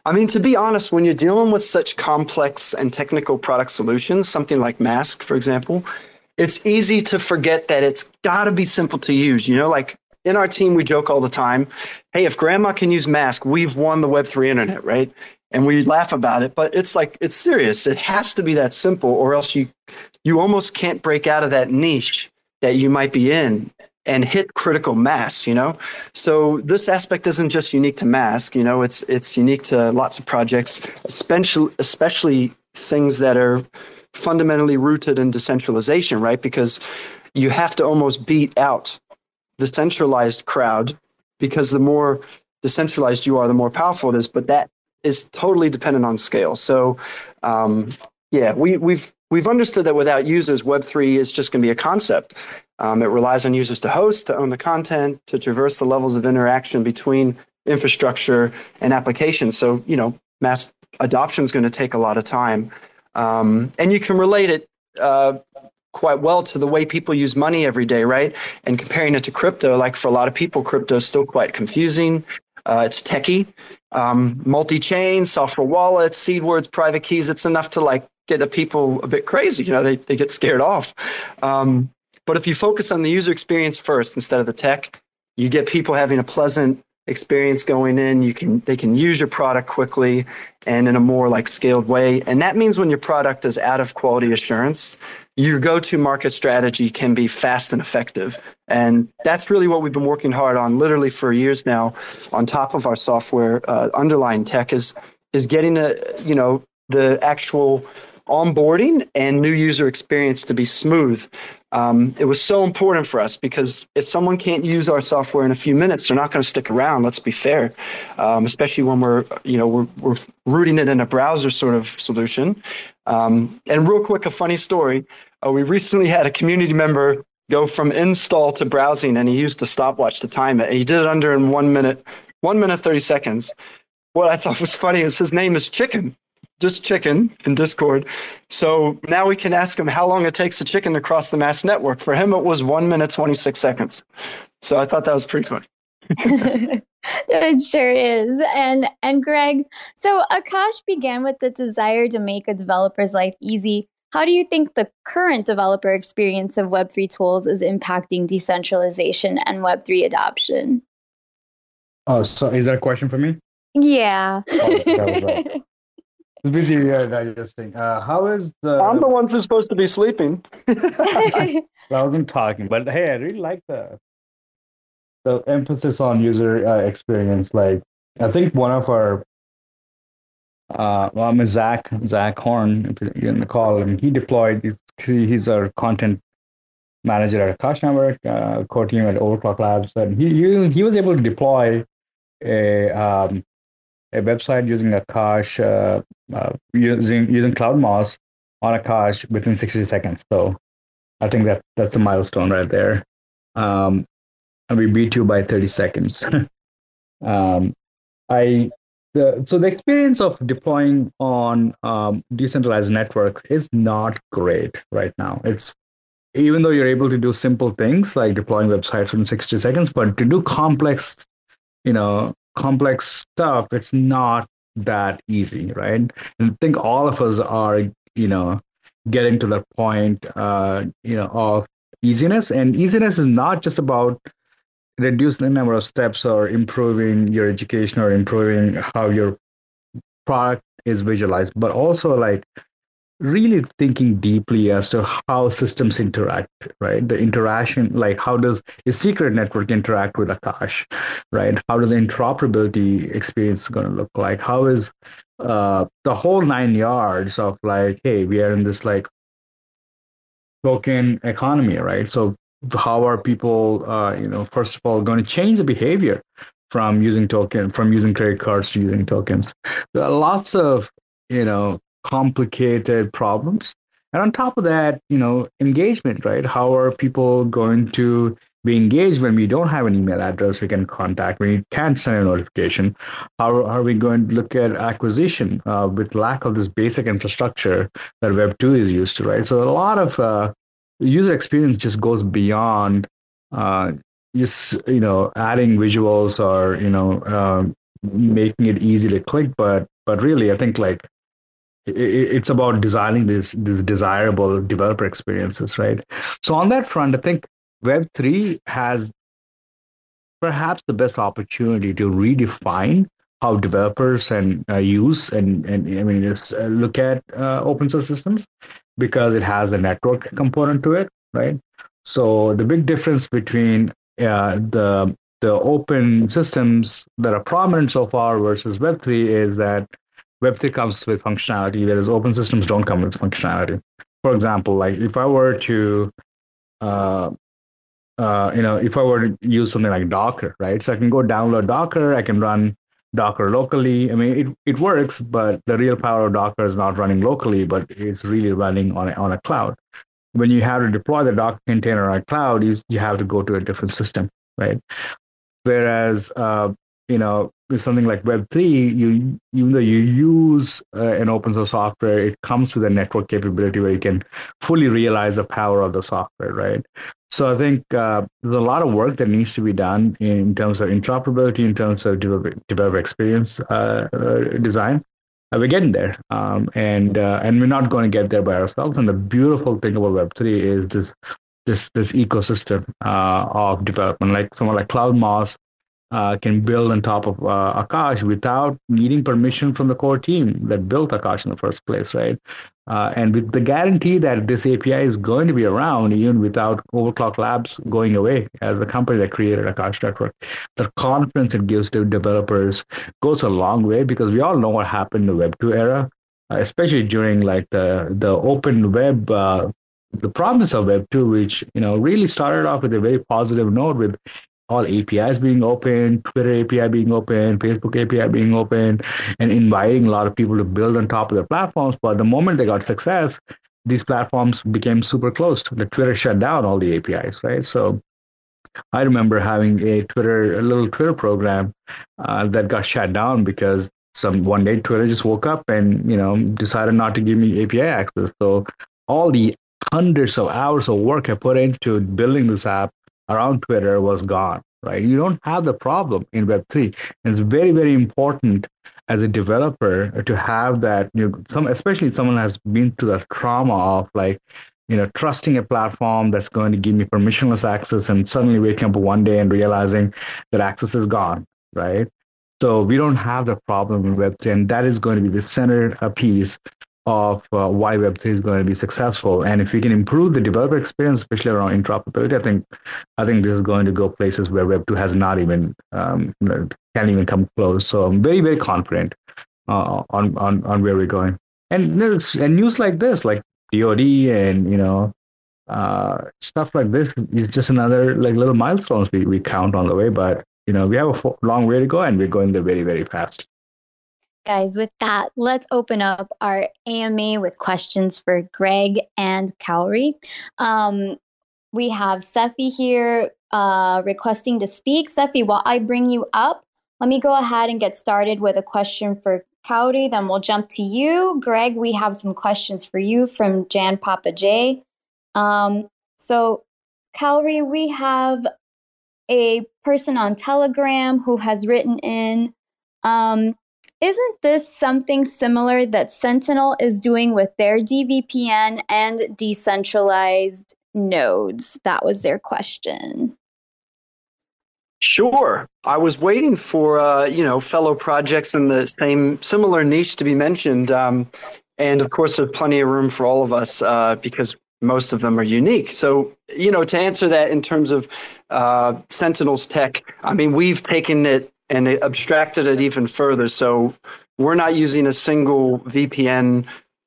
I mean, to be honest, when you're dealing with such complex and technical product solutions, something like mask, for example, it's easy to forget that it's got to be simple to use. You know, like in our team, we joke all the time, hey, if grandma can use mask, we've won the Web three internet, right? And we laugh about it, but it's like, it's serious. It has to be that simple or else you you almost can't break out of that niche that you might be in and hit critical mass, you know? So this aspect isn't just unique to mask, you know, it's it's unique to lots of projects, especially especially things that are fundamentally rooted in decentralization, right? Because you have to almost beat out the centralized crowd because the more decentralized you are, the more powerful it is. But that is totally dependent on scale. So um, yeah, we, we've we've understood that without users, Web three is just going to be a concept. Um, it relies on users to host, to own the content, to traverse the levels of interaction between infrastructure and applications. So, you know, mass adoption is going to take a lot of time. Um, and you can relate it uh, quite well to the way people use money every day, right? And comparing it to crypto, like for a lot of people, crypto is still quite confusing. Uh, it's techie, um, multi-chain, software wallets, seed words, private keys. It's enough to like get the people a bit crazy. You know, they, they get scared off. Um, but if you focus on the user experience first instead of the tech, you get people having a pleasant experience going in. You can they can use your product quickly and in a more like scaled way. And that means when your product is out of quality assurance, your go-to market strategy can be fast and effective. And that's really what we've been working hard on literally for years now on top of our software uh, underlying tech is is getting a, you know, the actual onboarding and new user experience to be smooth. Um, it was so important for us because if someone can't use our software in a few minutes, they're not going to stick around. Let's be fair, um, especially when we're, you know, we're, we're rooting it in a browser sort of solution. Um, and real quick, a funny story. Uh, we recently had a community member go from install to browsing, and he used the stopwatch to time it. He did it under in one minute, one minute, thirty seconds. What I thought was funny is his name is Chicken. Just Chicken in Discord. So now we can ask him how long it takes a chicken to cross the M A S Q network. For him, it was one minute, twenty-six seconds. So I thought that was pretty funny. It sure is. And and Greg, so Akash began with the desire to make a developer's life easy. How do you think the current developer experience of Web three tools is impacting decentralization and Web three adoption? Oh, so is that a question for me? Yeah. Oh, that was all. Busy digesting. Uh, how is the? I'm the ones who's supposed to be sleeping. I wasn't talking, but hey, I really like the the emphasis on user uh, experience. Like, I think one of our, uh, well, I mean, Zach Zach Horn, if you're in the call, I mean, he deployed. He's, he's our content manager at Akash Network, uh, core team at Overclock Labs, and he he, he was able to deploy a. Um, a website using Akash, uh, uh, using using CloudMOS on Akash within sixty seconds. So I think that that's a milestone right there. Um, and we beat you by thirty seconds. um, I the so the experience of deploying on um, decentralized network is not great right now. It's even though you're able to do simple things like deploying websites in sixty seconds, but to do complex, you know, complex stuff, it's not that easy, right? And I think all of us are, you know, getting to that point, uh, you know, of easiness. And easiness is not just about reducing the number of steps or improving your education or improving how your product is visualized, but also like really thinking deeply as to how systems interact, right? The interaction, like how does a secret network interact with Akash, right? How does the interoperability experience going to look like? How is uh, the whole nine yards of like, hey, we are in this like token economy, right? So how are people, uh, you know, first of all, going to change the behavior from using token, from using credit cards to using tokens? There are lots of, you know, complicated problems. And on top of that, you know, engagement, right? How are people going to be engaged when we don't have an email address we can contact, when we can't send a notification? How are we going to look at acquisition uh, with lack of this basic infrastructure that Web two is used to, right? So a lot of uh, user experience just goes beyond uh, just, you know, adding visuals or, you know, um, making it easy to click. But but really, I think like it's about designing these these desirable developer experiences, right? So on that front, I think Web three has perhaps the best opportunity to redefine how developers and uh, use and and I mean just look at uh, open source systems, because it has a network component to it, right? So the big difference between uh, the the open systems that are prominent so far versus Web three is that Web three comes with functionality, whereas open systems don't come with functionality. For example, like if I were to, uh, uh, you know, if I were to use something like Docker, right? So I can go download Docker, I can run Docker locally. I mean, it, it works, but the real power of Docker is not running locally, but it's really running on a, on a cloud. When you have to deploy the Docker container on a cloud, you, you have to go to a different system, right? Whereas, uh, you know, with something like Web three, you even though you use uh, an open source software, it comes with a network capability where you can fully realize the power of the software, right? So I think uh, there's a lot of work that needs to be done in terms of interoperability, in terms of developer, developer experience uh, uh, design. Uh, we're getting there, um, and uh, and we're not going to get there by ourselves. And the beautiful thing about Web three is this this this ecosystem uh, of development, like someone like CloudMOS. Uh, can build on top of uh, Akash without needing permission from the core team that built Akash in the first place, right? Uh, and with the guarantee that this A P I is going to be around even without Overclock Labs going away as the company that created Akash Network, the confidence it gives to developers goes a long way, because we all know what happened in the Web two era, especially during like the, the open web uh, the promise of Web two, which, you know, really started off with a very positive note with all A P Is being open, Twitter A P I being open, Facebook A P I being open, and inviting a lot of people to build on top of their platforms. But the moment they got success, these platforms became super closed. The Twitter shut down all the A P Is, right? So I remember having a Twitter, a little Twitter program uh, that got shut down because some one day Twitter just woke up and, you know, decided not to give me A P I access. So all the hundreds of hours of work I put into building this app around Twitter was gone, right? You don't have the problem in Web three. And it's very, very important as a developer to have that, you know, some, especially if someone has been through that trauma of like, you know, trusting a platform that's going to give me permissionless access and suddenly waking up one day and realizing that access is gone, right? So we don't have the problem in Web three, and that is going to be the centerpiece of uh, why Web three is going to be successful. And if we can improve the developer experience, especially around interoperability, I think I think this is going to go places where Web two has not even, um, can't even come close. So I'm very, very confident uh, on, on on where we're going. And there's, and news like this, like D O D and, you know, uh, stuff like this is just another like little milestones we, we count on the way. But, you know, we have a fo- long way to go, and we're going there very, very fast. Guys, with that, let's open up our A M A with questions for Greg and Kauri. Um, we have Sefi here uh, requesting to speak. Sefi, while I bring you up, let me go ahead and get started with a question for Kauri. Then we'll jump to you. Greg, we have some questions for you from Jan Papa J. Um, so, Kauri, we have a person on Telegram who has written in, um, isn't this something similar that Sentinel is doing with their D V P N and decentralized nodes? That was their question. Sure. I was waiting for, uh, you know, fellow projects in the same similar niche to be mentioned. Um, and of course, there's plenty of room for all of us uh, because most of them are unique. So, you know, to answer that in terms of uh, Sentinel's tech, I mean, we've taken it and it abstracted it even further. So we're not using a single V P N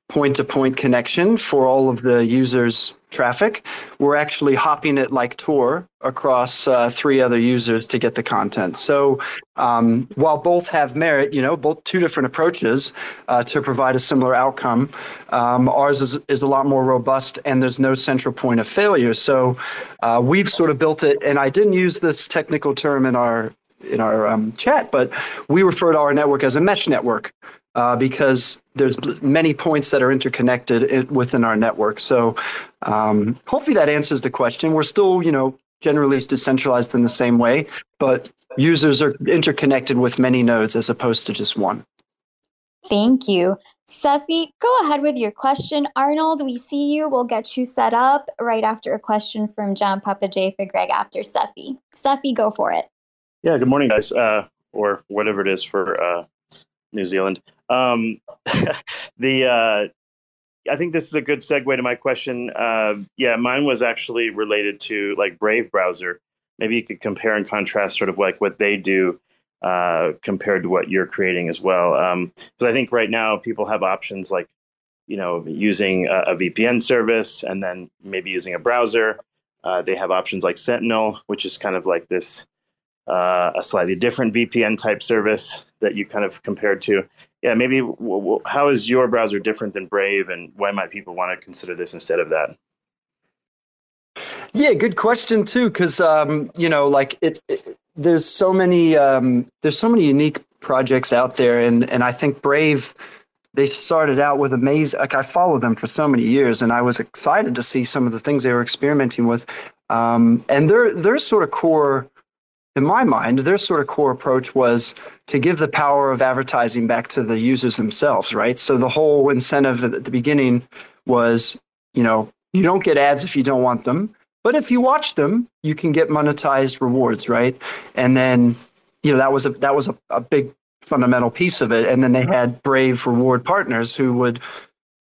point-to-point connection for all of the users' traffic. We're actually hopping it like Tor across uh, three other users to get the content. So um, while both have merit, you know, both two different approaches uh, to provide a similar outcome, um, ours is, is a lot more robust and there's no central point of failure. So uh, we've sort of built it, and I didn't use this technical term in our in our um, chat, but we refer to our network as a mesh network uh, because there's many points that are interconnected within our network. So um, hopefully that answers the question. We're still, you know, generally decentralized in the same way, but users are interconnected with many nodes as opposed to just one. Thank you. Sefi, go ahead with your question. Arnold, we see you. We'll get you set up right after a question from John Papa J for Greg after Sefi. Sefi, go for it. Yeah, good morning, guys, uh, or whatever it is for uh, New Zealand. Um, the uh, I think this is a good segue to my question. Uh, yeah, mine was actually related to like Brave browser. Maybe you could compare and contrast sort of like what they do uh, compared to what you're creating as well. Um, because I think right now people have options like, you know, using a, a V P N service and then maybe using a browser. Uh, they have options like Sentinel, which is kind of like this. Uh, a slightly different V P N type service that you kind of compared to. Yeah, maybe w- w- how is your browser different than Brave, and why might people want to consider this instead of that? Yeah, good question too, because um, you know, like it, it there's so many um, there's so many unique projects out there, and and I think Brave, they started out with amazing. Like I followed them for so many years, and I was excited to see some of the things they were experimenting with, um, and their their sort of core. In my mind, their sort of core approach was to give the power of advertising back to the users themselves, right? So the whole incentive at the beginning was, you know, you don't get ads if you don't want them, but if you watch them, you can get monetized rewards, right? And then, you know, that was a that was a, a big fundamental piece of it. And then they had Brave reward partners who would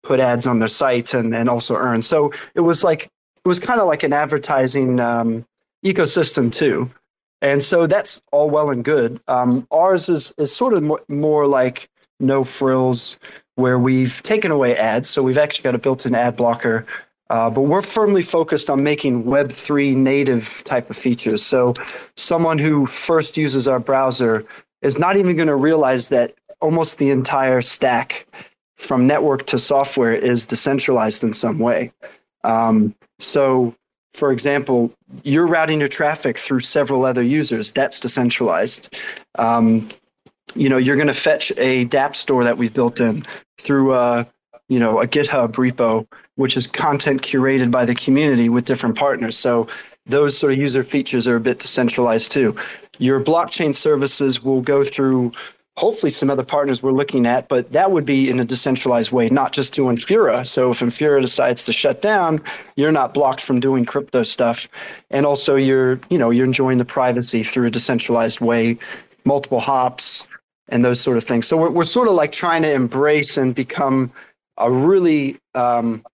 put ads on their sites and and also earn. So it was like it was kind of like an advertising um, ecosystem too. And so that's all well and good. Um, ours is, is sort of more, more like no frills, where we've taken away ads. So we've actually got a built-in ad blocker, uh, but we're firmly focused on making Web three native type of features. So someone who first uses our browser is not even going to realize that almost the entire stack from network to software is decentralized in some way. Um, so... For example, you're routing your traffic through several other users. That's decentralized. Um, you know, you're going to fetch a dApp store that we've built in through, a, you know, a GitHub repo, which is content curated by the community with different partners. So those sort of user features are a bit decentralized too. Your blockchain services will go through hopefully some other partners we're looking at, but that would be in a decentralized way, not just to Infura. So if Infura decides to shut down, you're not blocked from doing crypto stuff. And also you're, you know, you're enjoying the privacy through a decentralized way, multiple hops and those sort of things. So we're, we're sort of like trying to embrace and become a really um,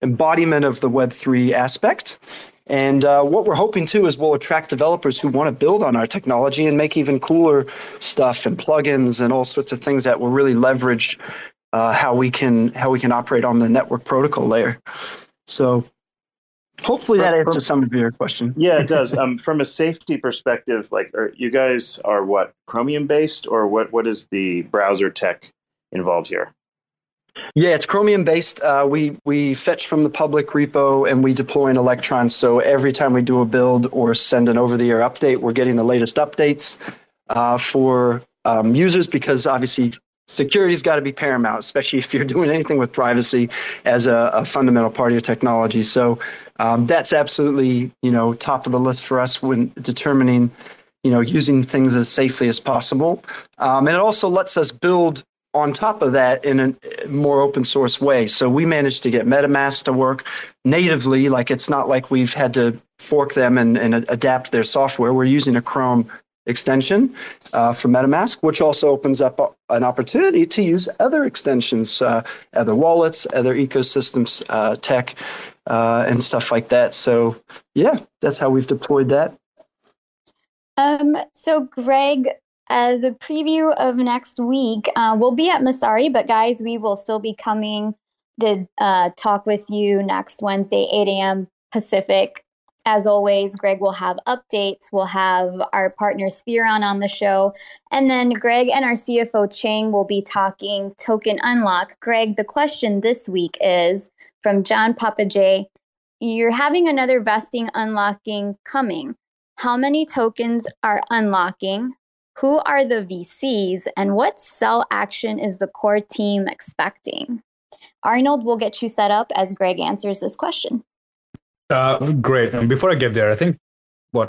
embodiment of the Web three aspect. And uh, what we're hoping too is we'll attract developers who want to build on our technology and make even cooler stuff and plugins and all sorts of things that will really leverage uh, how we can how we can operate on the network protocol layer. So hopefully that answers from, some of your question. Yeah, it does. Um, from a safety perspective, like are, you guys are what, Chromium based, or what? What is the browser tech involved here? Yeah, it's Chromium based. Uh, we we fetch from the public repo and we deploy in Electron. So every time we do a build or send an over-the-air update, we're getting the latest updates uh, for um, users because obviously Security's got to be paramount, especially if you're doing anything with privacy as a, a fundamental part of your technology. So um, that's absolutely, you know, top of the list for us when determining, you know, using things as safely as possible. Um, and it also lets us build on top of that in a more open source way. So we managed to get MetaMask to work natively. Like, it's not like we've had to fork them and, and adapt their software. We're using a Chrome extension uh, for MetaMask, which also opens up an opportunity to use other extensions, uh, other wallets, other ecosystems, uh, tech, uh, and stuff like that. So yeah, that's how we've deployed that. Um, so Greg, as a preview of next week, uh, we'll be at Messari, but guys, we will still be coming to uh, talk with you next Wednesday, eight a m Pacific. As always, Greg will have updates. We'll have our partner Spheron on the show. And then Greg and our C F O Chang will be talking token unlock. Greg, the question this week is from John Papa J. You're having another vesting unlocking coming. How many tokens are unlocking? Who are the V Cs? And what sell action is the core team expecting? Arnold, we'll get you set up as Greg answers this question. Uh, great. And before I get there, I think what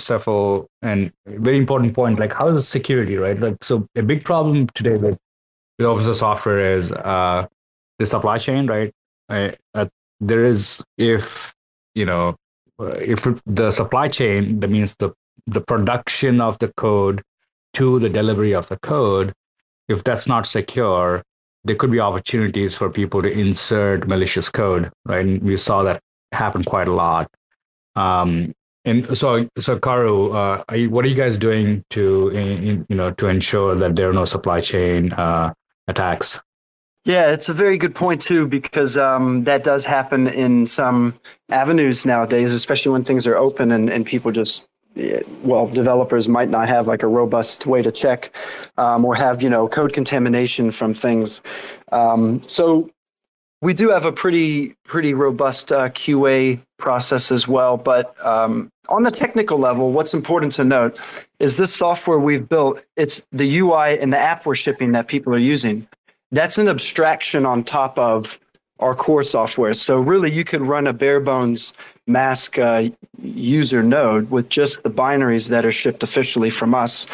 Cephal and very important point, like how is security, right? Like, so a big problem today with the open source software is uh, the supply chain, right? I, uh, there is, if, you know, if the supply chain, that means the, the production of the code to the delivery of the code, if that's not secure, there could be opportunities for people to insert malicious code, right? And we saw that happen quite a lot. Um, and so, so Kauru, uh, are you, what are you guys doing to, in, in, you know, to ensure that there are no supply chain uh, attacks? Yeah, it's a very good point too, because um, that does happen in some avenues nowadays, especially when things are open and, and people just, well, developers might not have like a robust way to check um, or have, you know, code contamination from things. Um, so we do have a pretty pretty robust uh, Q A process as well, but um, on the technical level, what's important to note is this software we've built, it's the U I and the app we're shipping that people are using. That's an abstraction on top of our core software. So really, you could run a bare bones mask uh, user node with just the binaries that are shipped officially from us,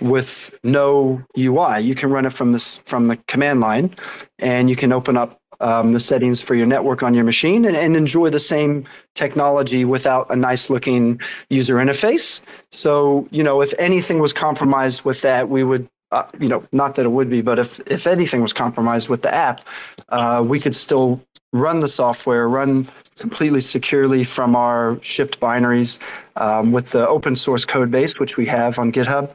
with no U I. You can run it from this from the command line, and you can open up Um, the settings for your network on your machine and, and enjoy the same technology without a nice looking user interface. So, you know, if anything was compromised with that, we would, uh, you know, not that it would be, but if, if anything was compromised with the app, uh, we could still run the software, run completely securely from our shipped binaries um, with the open source code base, which we have on GitHub.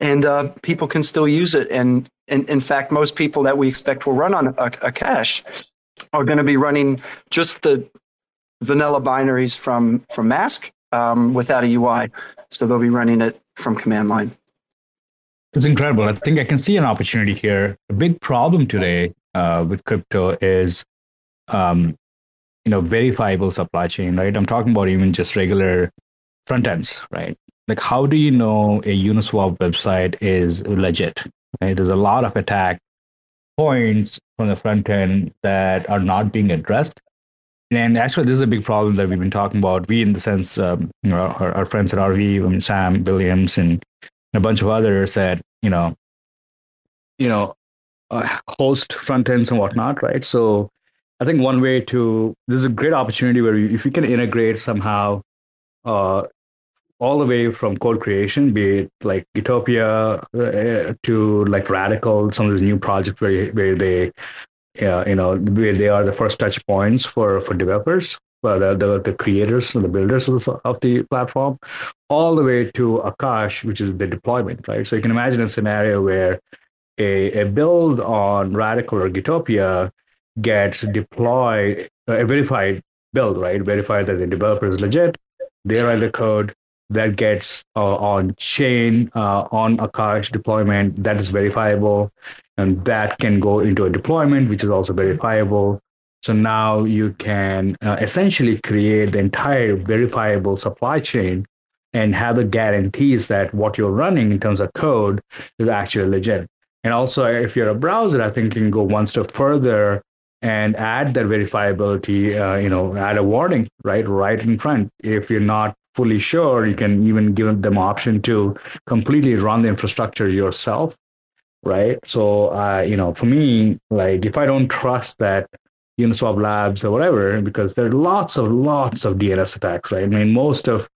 And uh, people can still use it. And, and in fact, most people that we expect will run on Akash are going to be running just the vanilla binaries from, from Mask um, without a U I. So they'll be running it from command line. It's incredible. I think I can see an opportunity here. A big problem today uh, with crypto is, um, you know, verifiable supply chain, right? I'm talking about even just regular front ends, right? Like, how do you know a Uniswap website is legit? Right? There's a lot of attack points from the front end that are not being addressed. And actually, this is a big problem that we've been talking about. We, in the sense, um, you know, our, our friends at R V, I mean, Sam Williams, and a bunch of others said, you know, you know, uh, host front ends and whatnot, right? So I think one way to, this is a great opportunity where we, if we can integrate somehow, uh, all the way from code creation, be it like Gitopia uh, to like Radical, some of these new projects where, where they, uh, you know, where they are the first touch points for, for developers, for the, the, the creators and the builders of the, of the platform, all the way to Akash, which is the deployment, right? So you can imagine a scenario where a, a build on Radical or Gitopia gets deployed, a verified build, right? Verified that the developer is legit, they write the code, that gets uh, on chain, uh, on Akash deployment, that is verifiable. And that can go into a deployment, which is also verifiable. So now you can uh, essentially create the entire verifiable supply chain and have the guarantees that what you're running in terms of code is actually legit. And also, if you're a browser, I think you can go one step further and add that verifiability, uh, you know, add a warning, right, right in front. If you're not fully sure, you can even give them option to completely run the infrastructure yourself, right? So, uh, you know, for me, like, if I don't trust that Uniswap Labs or whatever, because there are lots of, lots of D N S attacks, right? I mean, most of,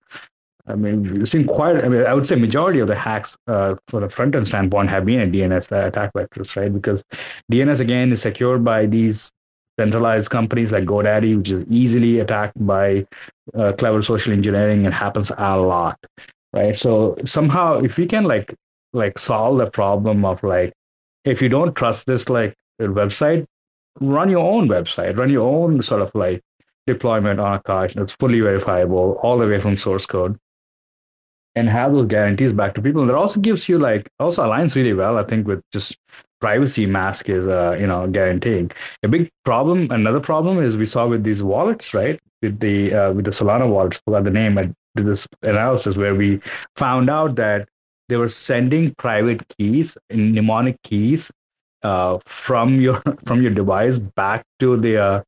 I mean, you've seen quite, I mean, I would say majority of the hacks uh, from a front-end standpoint have been a D N S attack vectors, right? Because D N S, again, is secured by these centralized companies like GoDaddy, which is easily attacked by uh, clever social engineering. It happens a lot, right? So somehow, if we can, like, like solve the problem of, like, if you don't trust this, like, website, run your own website, run your own sort of, like, deployment on Akash that's fully verifiable all the way from source code, and have those guarantees back to people. And that also gives you, like, also aligns really well, I think, with just privacy mask is, uh, you know, guaranteeing. A big problem, another problem is we saw with these wallets, right? With the uh, with the Solana wallets, forgot the name, I did this analysis where we found out that they were sending private keys, mnemonic keys, uh, from your from your device back to the uh,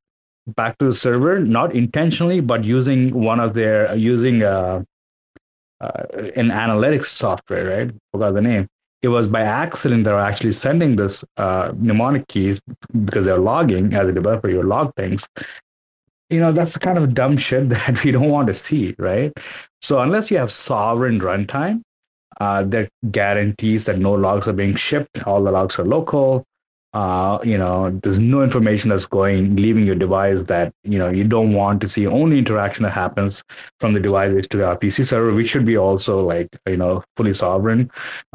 back to the server, not intentionally, but using one of their using. Uh, Uh, in analytics software, right? Forgot the name. It was by accident they were actually sending this uh, mnemonic keys because they're logging. As a developer, you log things. You know, that's the kind of dumb shit that we don't want to see, right? So unless you have sovereign runtime, uh, that guarantees that no logs are being shipped, all the logs are local. Uh, you know, there's no information that's going, leaving your device that, you know, you don't want to see. Only interaction that happens from the device to the R P C server, which should be also, like, you know, fully sovereign.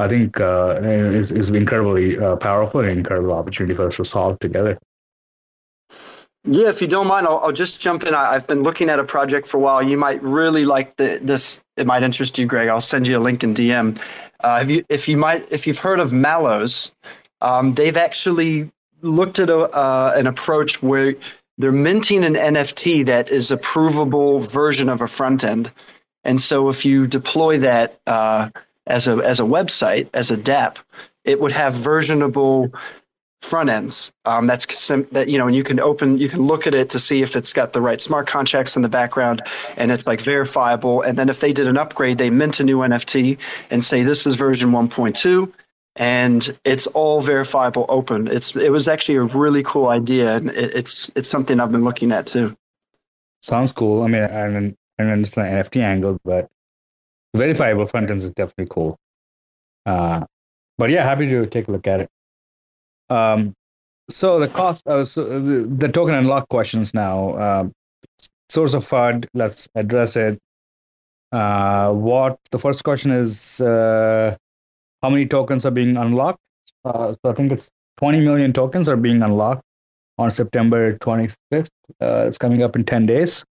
I think uh, is is incredibly uh, powerful and incredible opportunity for us to solve together. Yeah, if you don't mind, I'll, I'll just jump in. I, I've been looking at a project for a while. You might really like the, this. It might interest you, Greg. I'll send you a link in D M. Uh, if you if you might if you've heard of Mallows. Um, they've actually looked at a, uh, an approach where they're minting an N F T that is a provable version of a front end. And so if you deploy that uh, as a as a website, as a dApp, it would have versionable front ends. Um, that's that, you know, and you can open, you can look at it to see if it's got the right smart contracts in the background and it's, like, verifiable. And then if they did an upgrade, they mint a new N F T and say, this is version one point two. And it's all verifiable open. It's it was actually a really cool idea, and it, it's it's something I've been looking at too. Sounds cool. I mean, I don't, I don't understand the N F T angle, but verifiable front ends is definitely cool. Uh, but yeah, happy to take a look at it. Um, so the cost, uh, so the, the token unlock questions now. Um, source of F U D. Let's address it. Uh, what the first question is. Uh, How many tokens are being unlocked? Uh, so I think it's twenty million tokens are being unlocked on September twenty-fifth. Uh, it's coming up in ten days.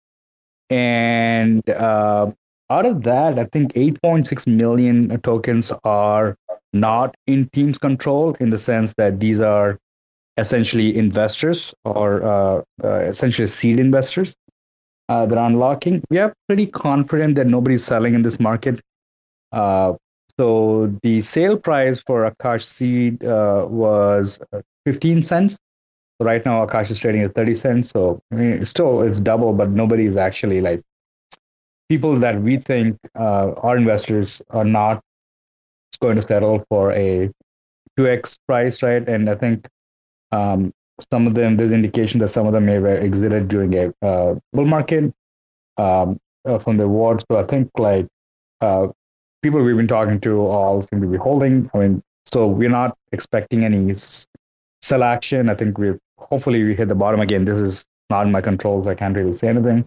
And uh, out of that, I think eight point six million tokens are not in Team's control, in the sense that these are essentially investors or uh, uh, essentially seed investors uh, that are unlocking. We are pretty confident that nobody's selling in this market. Uh, So the sale price for Akash seed uh, was fifteen cents. Right now, Akash is trading at thirty cents. So I mean, it's still, it's double, but nobody is actually, like, people that we think uh, our investors are not going to settle for a two X price, right? And I think um, some of them, there's indication that some of them may have exited during a uh, bull market um, uh, from the awards. So I think, like, uh, people we've been talking to all seem to be holding. I mean, so we're not expecting any sell action. I think we're hopefully we hit the bottom again. This is not in my control, so I can't really say anything.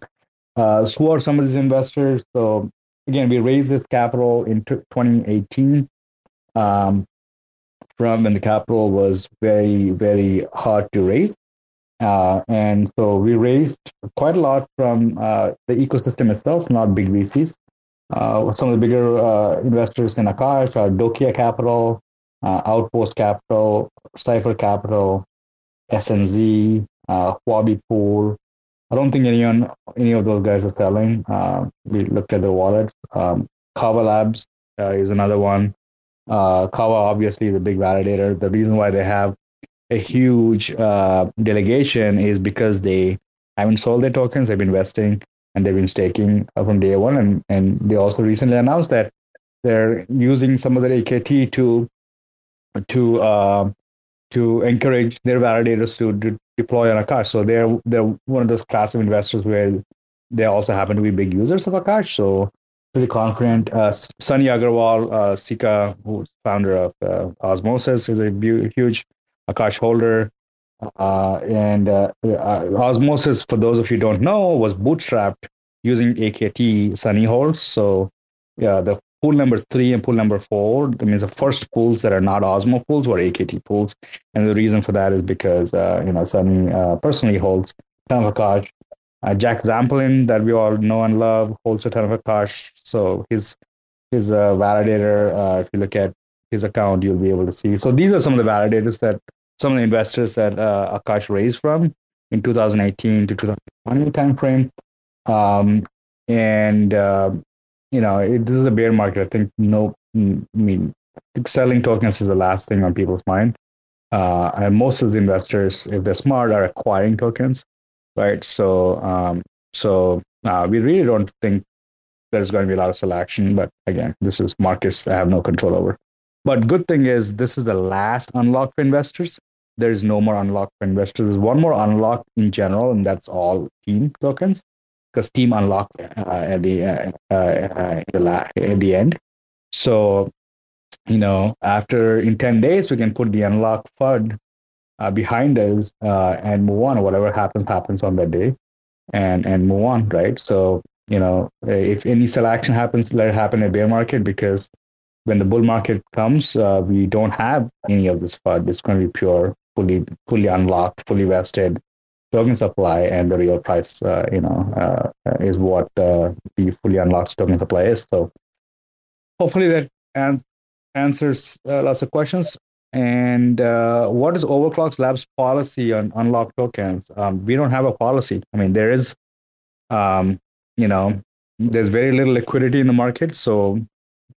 Uh, so are some of these investors. So again, we raised this capital in twenty eighteen um, from when the capital was very, very hard to raise. Uh, and so we raised quite a lot from uh, the ecosystem itself, not big V Cs. Uh, some of the bigger uh, investors in Akash are Dokia Capital, uh, Outpost Capital, Cypher Capital, S N Z, uh, Huobi Pool. I don't think anyone, any of those guys are selling. Uh, we looked at the wallet. Um, Kava Labs uh, is another one. Uh, Kawa, obviously, is a big validator. The reason why they have a huge uh, delegation is because they haven't sold their tokens. They've been investing and they've been staking from day one. And, and they also recently announced that they're using some of their A K T to to uh, to encourage their validators to, to deploy on Akash. So they're they're one of those class of investors where they also happen to be big users of Akash. So pretty confident. Uh, Sunny Aggarwal, uh, Sika, who's founder of uh, Osmosis, is a bu- huge Akash holder. Uh, and uh, uh, Osmosis, for those of you who don't know, was bootstrapped using A K T Sunny holds. So yeah, the pool number three and pool number four, that means the first pools that are not Osmo pools were A K T pools. And the reason for that is because, uh, you know, Sunny uh, personally holds a ton of Akash. Uh, Jack Zamplin, that we all know and love, holds a ton of Akash. So his, his uh, validator, uh, if you look at his account, you'll be able to see. So these are some of the validators that, some of the investors that uh, Akash raised from in two thousand eighteen to two thousand twenty timeframe. Um, and, uh, you know, it, this is a bear market. I think no, I mean, selling tokens is the last thing on people's mind. Uh, and most of the investors, if they're smart, are acquiring tokens, right? So, um, so uh, we really don't think there's going to be a lot of selection. But again, this is markets I have no control over. But good thing is this is the last unlock for investors. There is no more unlock for investors. There's one more unlock in general, and that's all team tokens. Because team unlocked uh, at the uh, uh, uh, the la- at the end, so you know after in ten days we can put the unlock F U D uh, behind us uh, and move on. Whatever happens happens on that day, and and move on, right? So you know if any selection happens, let it happen in a bear market because when the bull market comes, uh, we don't have any of this F U D. It's going to be pure, fully fully unlocked, fully vested token supply, and the real price, uh, you know, uh, is what uh, the fully unlocked token supply is. So hopefully that an- answers uh, lots of questions. And uh, what is Overclock Labs' policy on unlocked tokens? Um, we don't have a policy. I mean, there is, um, you know, there's very little liquidity in the market. So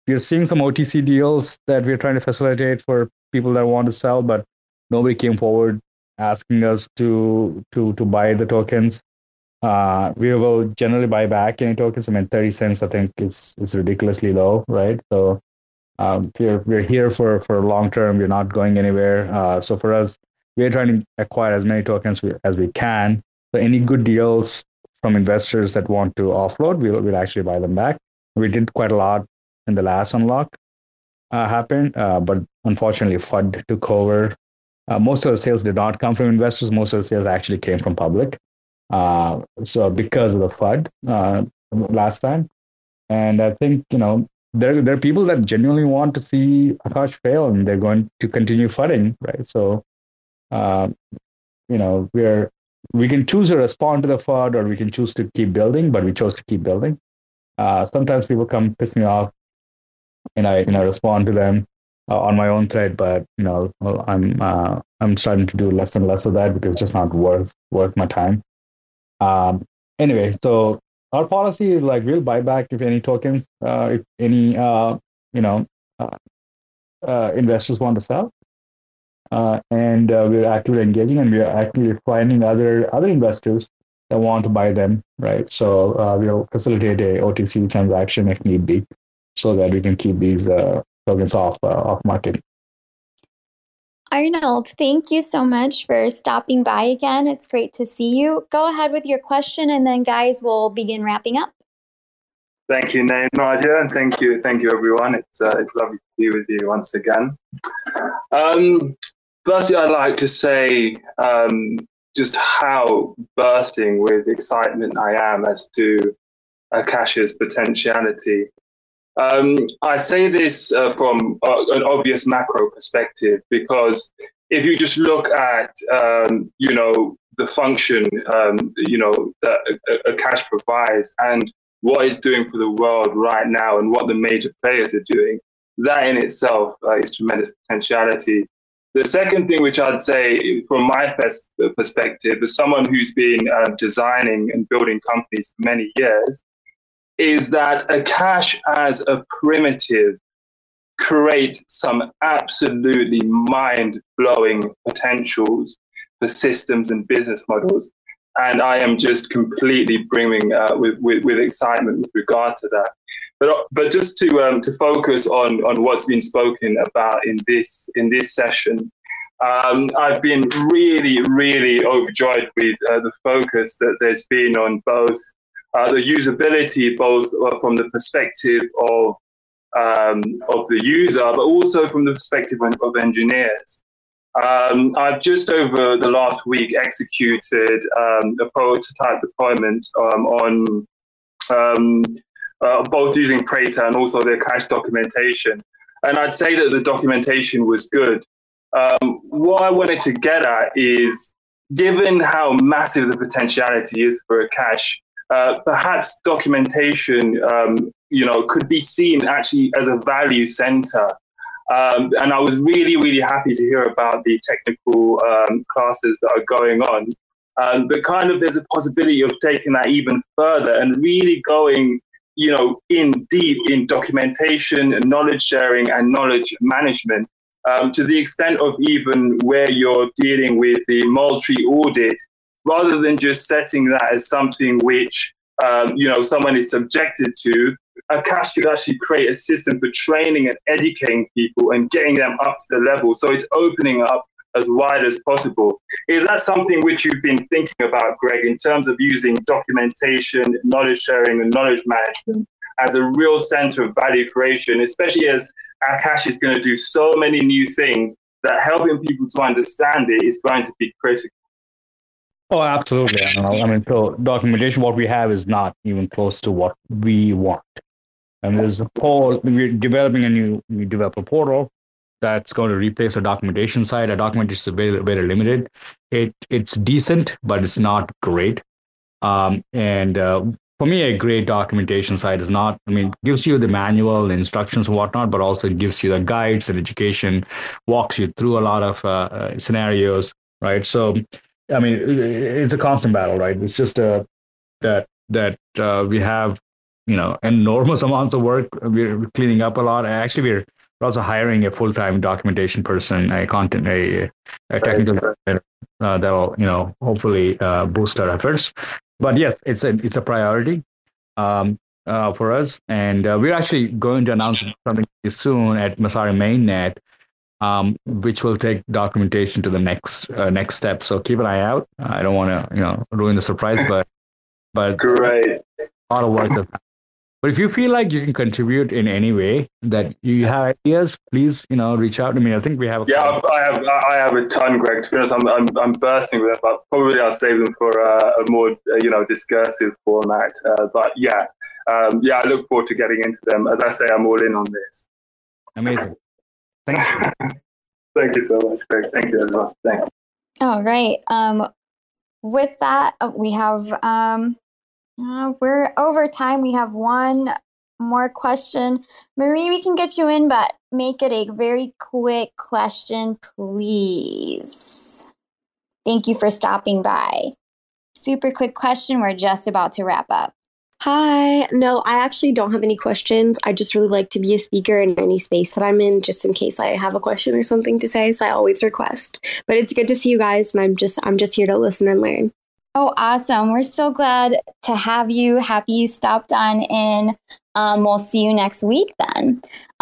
we're seeing some O T C deals that we're trying to facilitate for people that want to sell, but nobody came forward asking us to to to buy the tokens. Uh, we will generally buy back any tokens. I mean, thirty cents, I think, is is ridiculously low, right? So um, we're we're here for for long term. We're not going anywhere. Uh, so for us, we're trying to acquire as many tokens we, as we can. So any good deals from investors that want to offload, we'll we'll actually buy them back. We did quite a lot in the last unlock uh, happened, uh, but unfortunately, F U D took over. Uh, most of the sales did not come from investors. Most of the sales actually came from public. Uh, so because of the F U D uh, last time. And I think, you know, there, there are people that genuinely want to see Akash fail and they're going to continue FUDing, right? So, uh, you know, we're, we can choose to respond to the F U D or we can choose to keep building, but we chose to keep building. Uh, sometimes people come piss me off and I, you know, respond to them. Uh, on my own thread, but you know, I'm uh, I'm starting to do less and less of that because it's just not worth worth my time. Um, anyway, so our policy is like we'll buy back if any tokens, uh, if any uh, you know uh, uh, investors want to sell, uh, and uh, we're actively engaging and we're actively finding other other investors that want to buy them, right? So uh, we'll facilitate a O T C transaction if need be, so that we can keep these. Uh, tokens off, uh, off market. Arnold, thank you so much for stopping by again. It's great to see you. Go ahead with your question and then guys, we'll begin wrapping up. Thank you, Nadia, and thank you, thank you everyone. It's uh, it's lovely to be with you once again. Um, firstly, I'd like to say um, just how bursting with excitement I am as to Akash's potentiality. Um, I say this uh, from uh, an obvious macro perspective, because if you just look at, um, you know, the function, um, you know, that Akash provides and what it's doing for the world right now and what the major players are doing, that in itself uh, is tremendous potentiality. The second thing which I'd say from my pers- perspective, as someone who's been uh, designing and building companies for many years, is that Akash as a primitive create some absolutely mind-blowing potentials for systems and business models. And I am just completely brimming uh, with, with, with excitement with regard to that. But but just to um, to focus on on what's been spoken about in this in this session, um, I've been really really overjoyed with uh, the focus that there's been on both uh, the usability, both from the perspective of um, of the user, but also from the perspective of engineers. Um, I've just over the last week executed um, a prototype deployment um, on. Um, Uh, both using Praetor and also their cache documentation. And I'd say that the documentation was good. Um, what I wanted to get at is, given how massive the potentiality is for a cache, uh, perhaps documentation um, you know, could be seen actually as a value center. Um, and I was really, really happy to hear about the technical um, classes that are going on. Um, but kind of there's a possibility of taking that even further and really going you know, in deep in documentation and knowledge sharing and knowledge management, um, to the extent of even where you're dealing with the Moultrie audit, rather than just setting that as something which, um, you know, someone is subjected to, Akash could actually create a system for training and educating people and getting them up to the level. So it's opening up as wide as possible. Is that something which you've been thinking about, Greg, in terms of using documentation, knowledge sharing, and knowledge management as a real center of value creation, especially as Akash is going to do so many new things that helping people to understand it is going to be critical? Oh, absolutely. I mean, so documentation, what we have is not even close to what we want. And there's a whole, we're developing a new, we develop a portal that's going to replace a documentation side. A documentation is very, very limited. It it's decent, but it's not great. Um, and uh, for me, a great documentation side is not, I mean, it gives you the manual, the instructions and whatnot, but also it gives you the guides and education, walks you through a lot of uh, scenarios, right? So, I mean, it's a constant battle, right? It's just uh, that, that uh, we have, you know, enormous amounts of work. We're cleaning up a lot. Actually, we're We're also hiring a full-time documentation person, a content, a, a technical uh, that will, you know, hopefully uh, boost our efforts. But yes, it's a it's a priority um, uh, for us, and uh, we're actually going to announce something soon at Messari Mainnet, um, which will take documentation to the next uh, next step. So keep an eye out. I don't want to, you know, ruin the surprise, but but great, a lot of work. That- But if you feel like you can contribute in any way, that you have ideas, please, you know, reach out to me. I think we have. A yeah, I have. I have a ton, Greg. To be honest, I'm I'm, I'm bursting with them. But probably I'll save them for uh, a more, uh, you know, discursive format. Uh, but yeah, um, yeah, I look forward to getting into them. As I say, I'm all in on this. Amazing. Thank you. Thank you so much, Greg. Thank you everyone. Thank you. All right. Um, with that, we have. Um... Uh, we're over time. We have one more question. Marie, we can get you in, but make it a very quick question, please. Thank you for stopping by. Super quick question. We're just about to wrap up. Hi. No, I actually don't have any questions. I just really like to be a speaker in any space that I'm in, just in case I have a question or something to say. So I always request. But it's good to see you guys, and I'm just I'm just here to listen and learn. Oh, awesome. We're so glad to have you. Happy you stopped on in. Um, we'll see you next week then.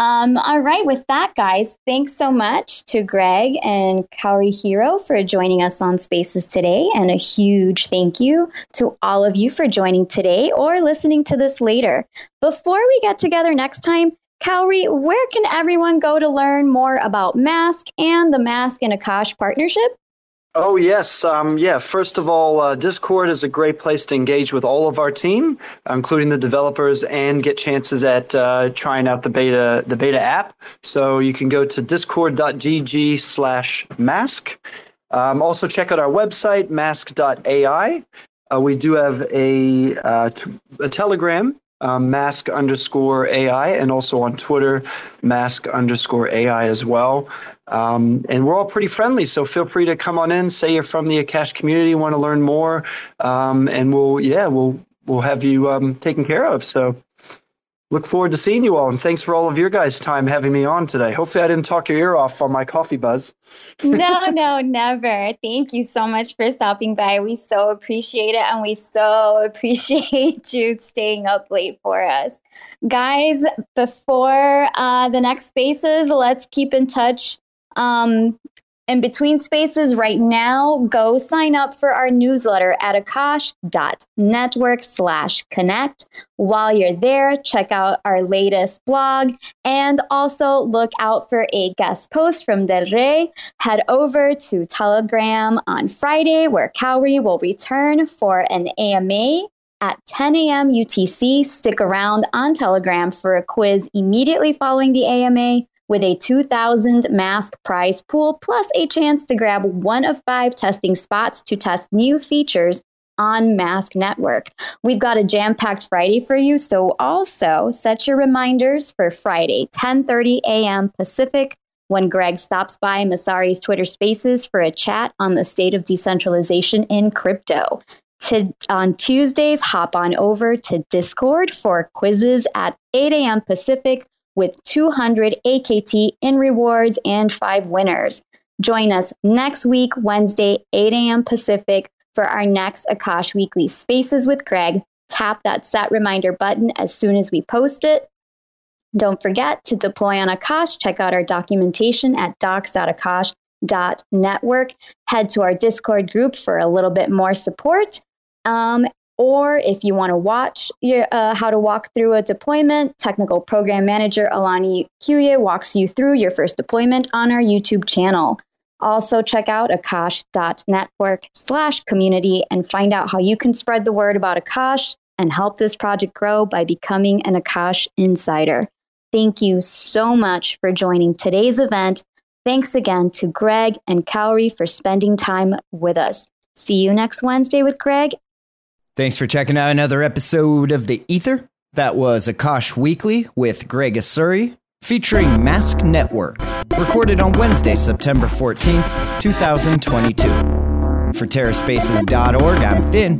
Um, all right. With that, guys, thanks so much to Greg and KauriHero for joining us on Spaces today. And a huge thank you to all of you for joining today or listening to this later. Before we get together next time, Kauri, where can everyone go to learn more about MASQ and the MASQ and Akash partnership? Oh, yes. Um, yeah. First of all, uh, Discord is a great place to engage with all of our team, including the developers, and get chances at uh, trying out the beta the beta app. So you can go to discord.gg slash MASQ. Um, also, check out our website, mask dot a i. Uh, we do have a, uh, t- a Telegram, uh, MASQ underscore AI, and also on Twitter, MASQ underscore AI as well. Um, and we're all pretty friendly, so feel free to come on in, say you're from the Akash community, want to learn more, um, and we'll, yeah, we'll, we'll have you um, taken care of. So Look forward to seeing you all, and thanks for all of your guys' time having me on today. Hopefully I didn't talk your ear off on my coffee buzz. No, no, never. Thank you so much for stopping by. We so appreciate it, and we so appreciate you staying up late for us. Guys, before uh, the next spaces, let's keep in touch. Um, in between spaces right now, go sign up for our newsletter at akash.network slash connect. While you're there, check out our latest blog and also look out for a guest post from Del Rey. Head over to Telegram on Friday, where Kauri will return for an A M A at ten a.m. U T C. Stick around on Telegram for a quiz immediately following the A M A. With a two thousand mask prize pool, plus a chance to grab one of five testing spots to test new features on M A S Q Network. We've got a jam-packed Friday for you, so also set your reminders for Friday, ten thirty a.m. Pacific, when Greg stops by Messari's Twitter Spaces for a chat on the state of decentralization in crypto. To, on Tuesdays, hop on over to Discord for quizzes at eight a.m. Pacific, with two hundred A K T in rewards and five winners. Join us next week, Wednesday, eight a.m. Pacific, for our next Akash Weekly Spaces with Greg. Tap that set reminder button as soon as we post it. Don't forget to deploy on Akash. Check out our documentation at docs dot akash dot network. Head to our Discord group for a little bit more support. Um, Or if you want to watch your, uh, how to walk through a deployment, Technical Program Manager Alani Kuya walks you through your first deployment on our YouTube channel. Also check out akash.network slash community and find out how you can spread the word about Akash and help this project grow by becoming an Akash Insider. Thank you so much for joining today's event. Thanks again to Greg and Kauri for spending time with us. See you next Wednesday with Greg. Thanks for checking out another episode of The Ether. That was Akash Weekly with Greg Osuri, featuring M A S Q Network, recorded on Wednesday, September fourteenth, twenty twenty-two. For terra spaces dot org, I'm Finn.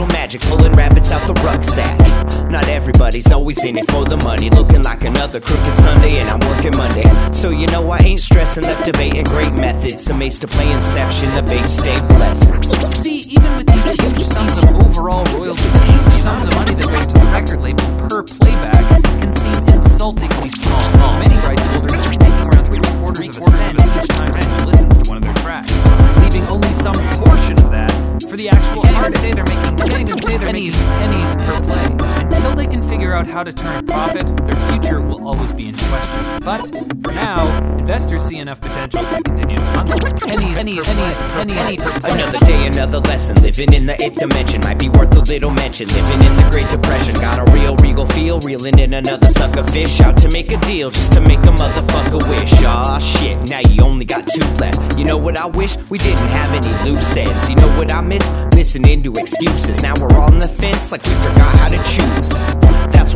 magic, pulling rabbits out the rucksack. Not everybody's always in it for the money. Looking like another crooked Sunday, and I'm working Monday. So you know I ain't stressing, left debating great methods. Amazed to play Inception, the base stay blessed. See, even with these huge sums of overall royalties, huge sums of money that go to the record label per playback can seem insultingly small. small. Many rights holders are making around three quarters of a cent each time someone listens to one of their tracks, leaving only some portion of that for the actual artist. Say they're making, you can't even say they're pennies, making pennies per play. Until they can figure out how to turn a profit, their future will always be in question. But for now, investors see enough potential to continue to fund them. Pennies, pennies, pennies, pennies per play. Another day, another lesson. Living in the eighth dimension might be worth a little mention. Living in the Great Depression, got a real regal feel. Reeling in another sucker fish, out to make a deal just to make a motherfucker wish. Aw, shit, now you only got two left. You know what I wish? We didn't have any loose ends. You know what I miss? Listening to excuses. Now we're on the fence like we forgot how to choose. That's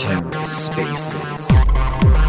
Terra Spaces.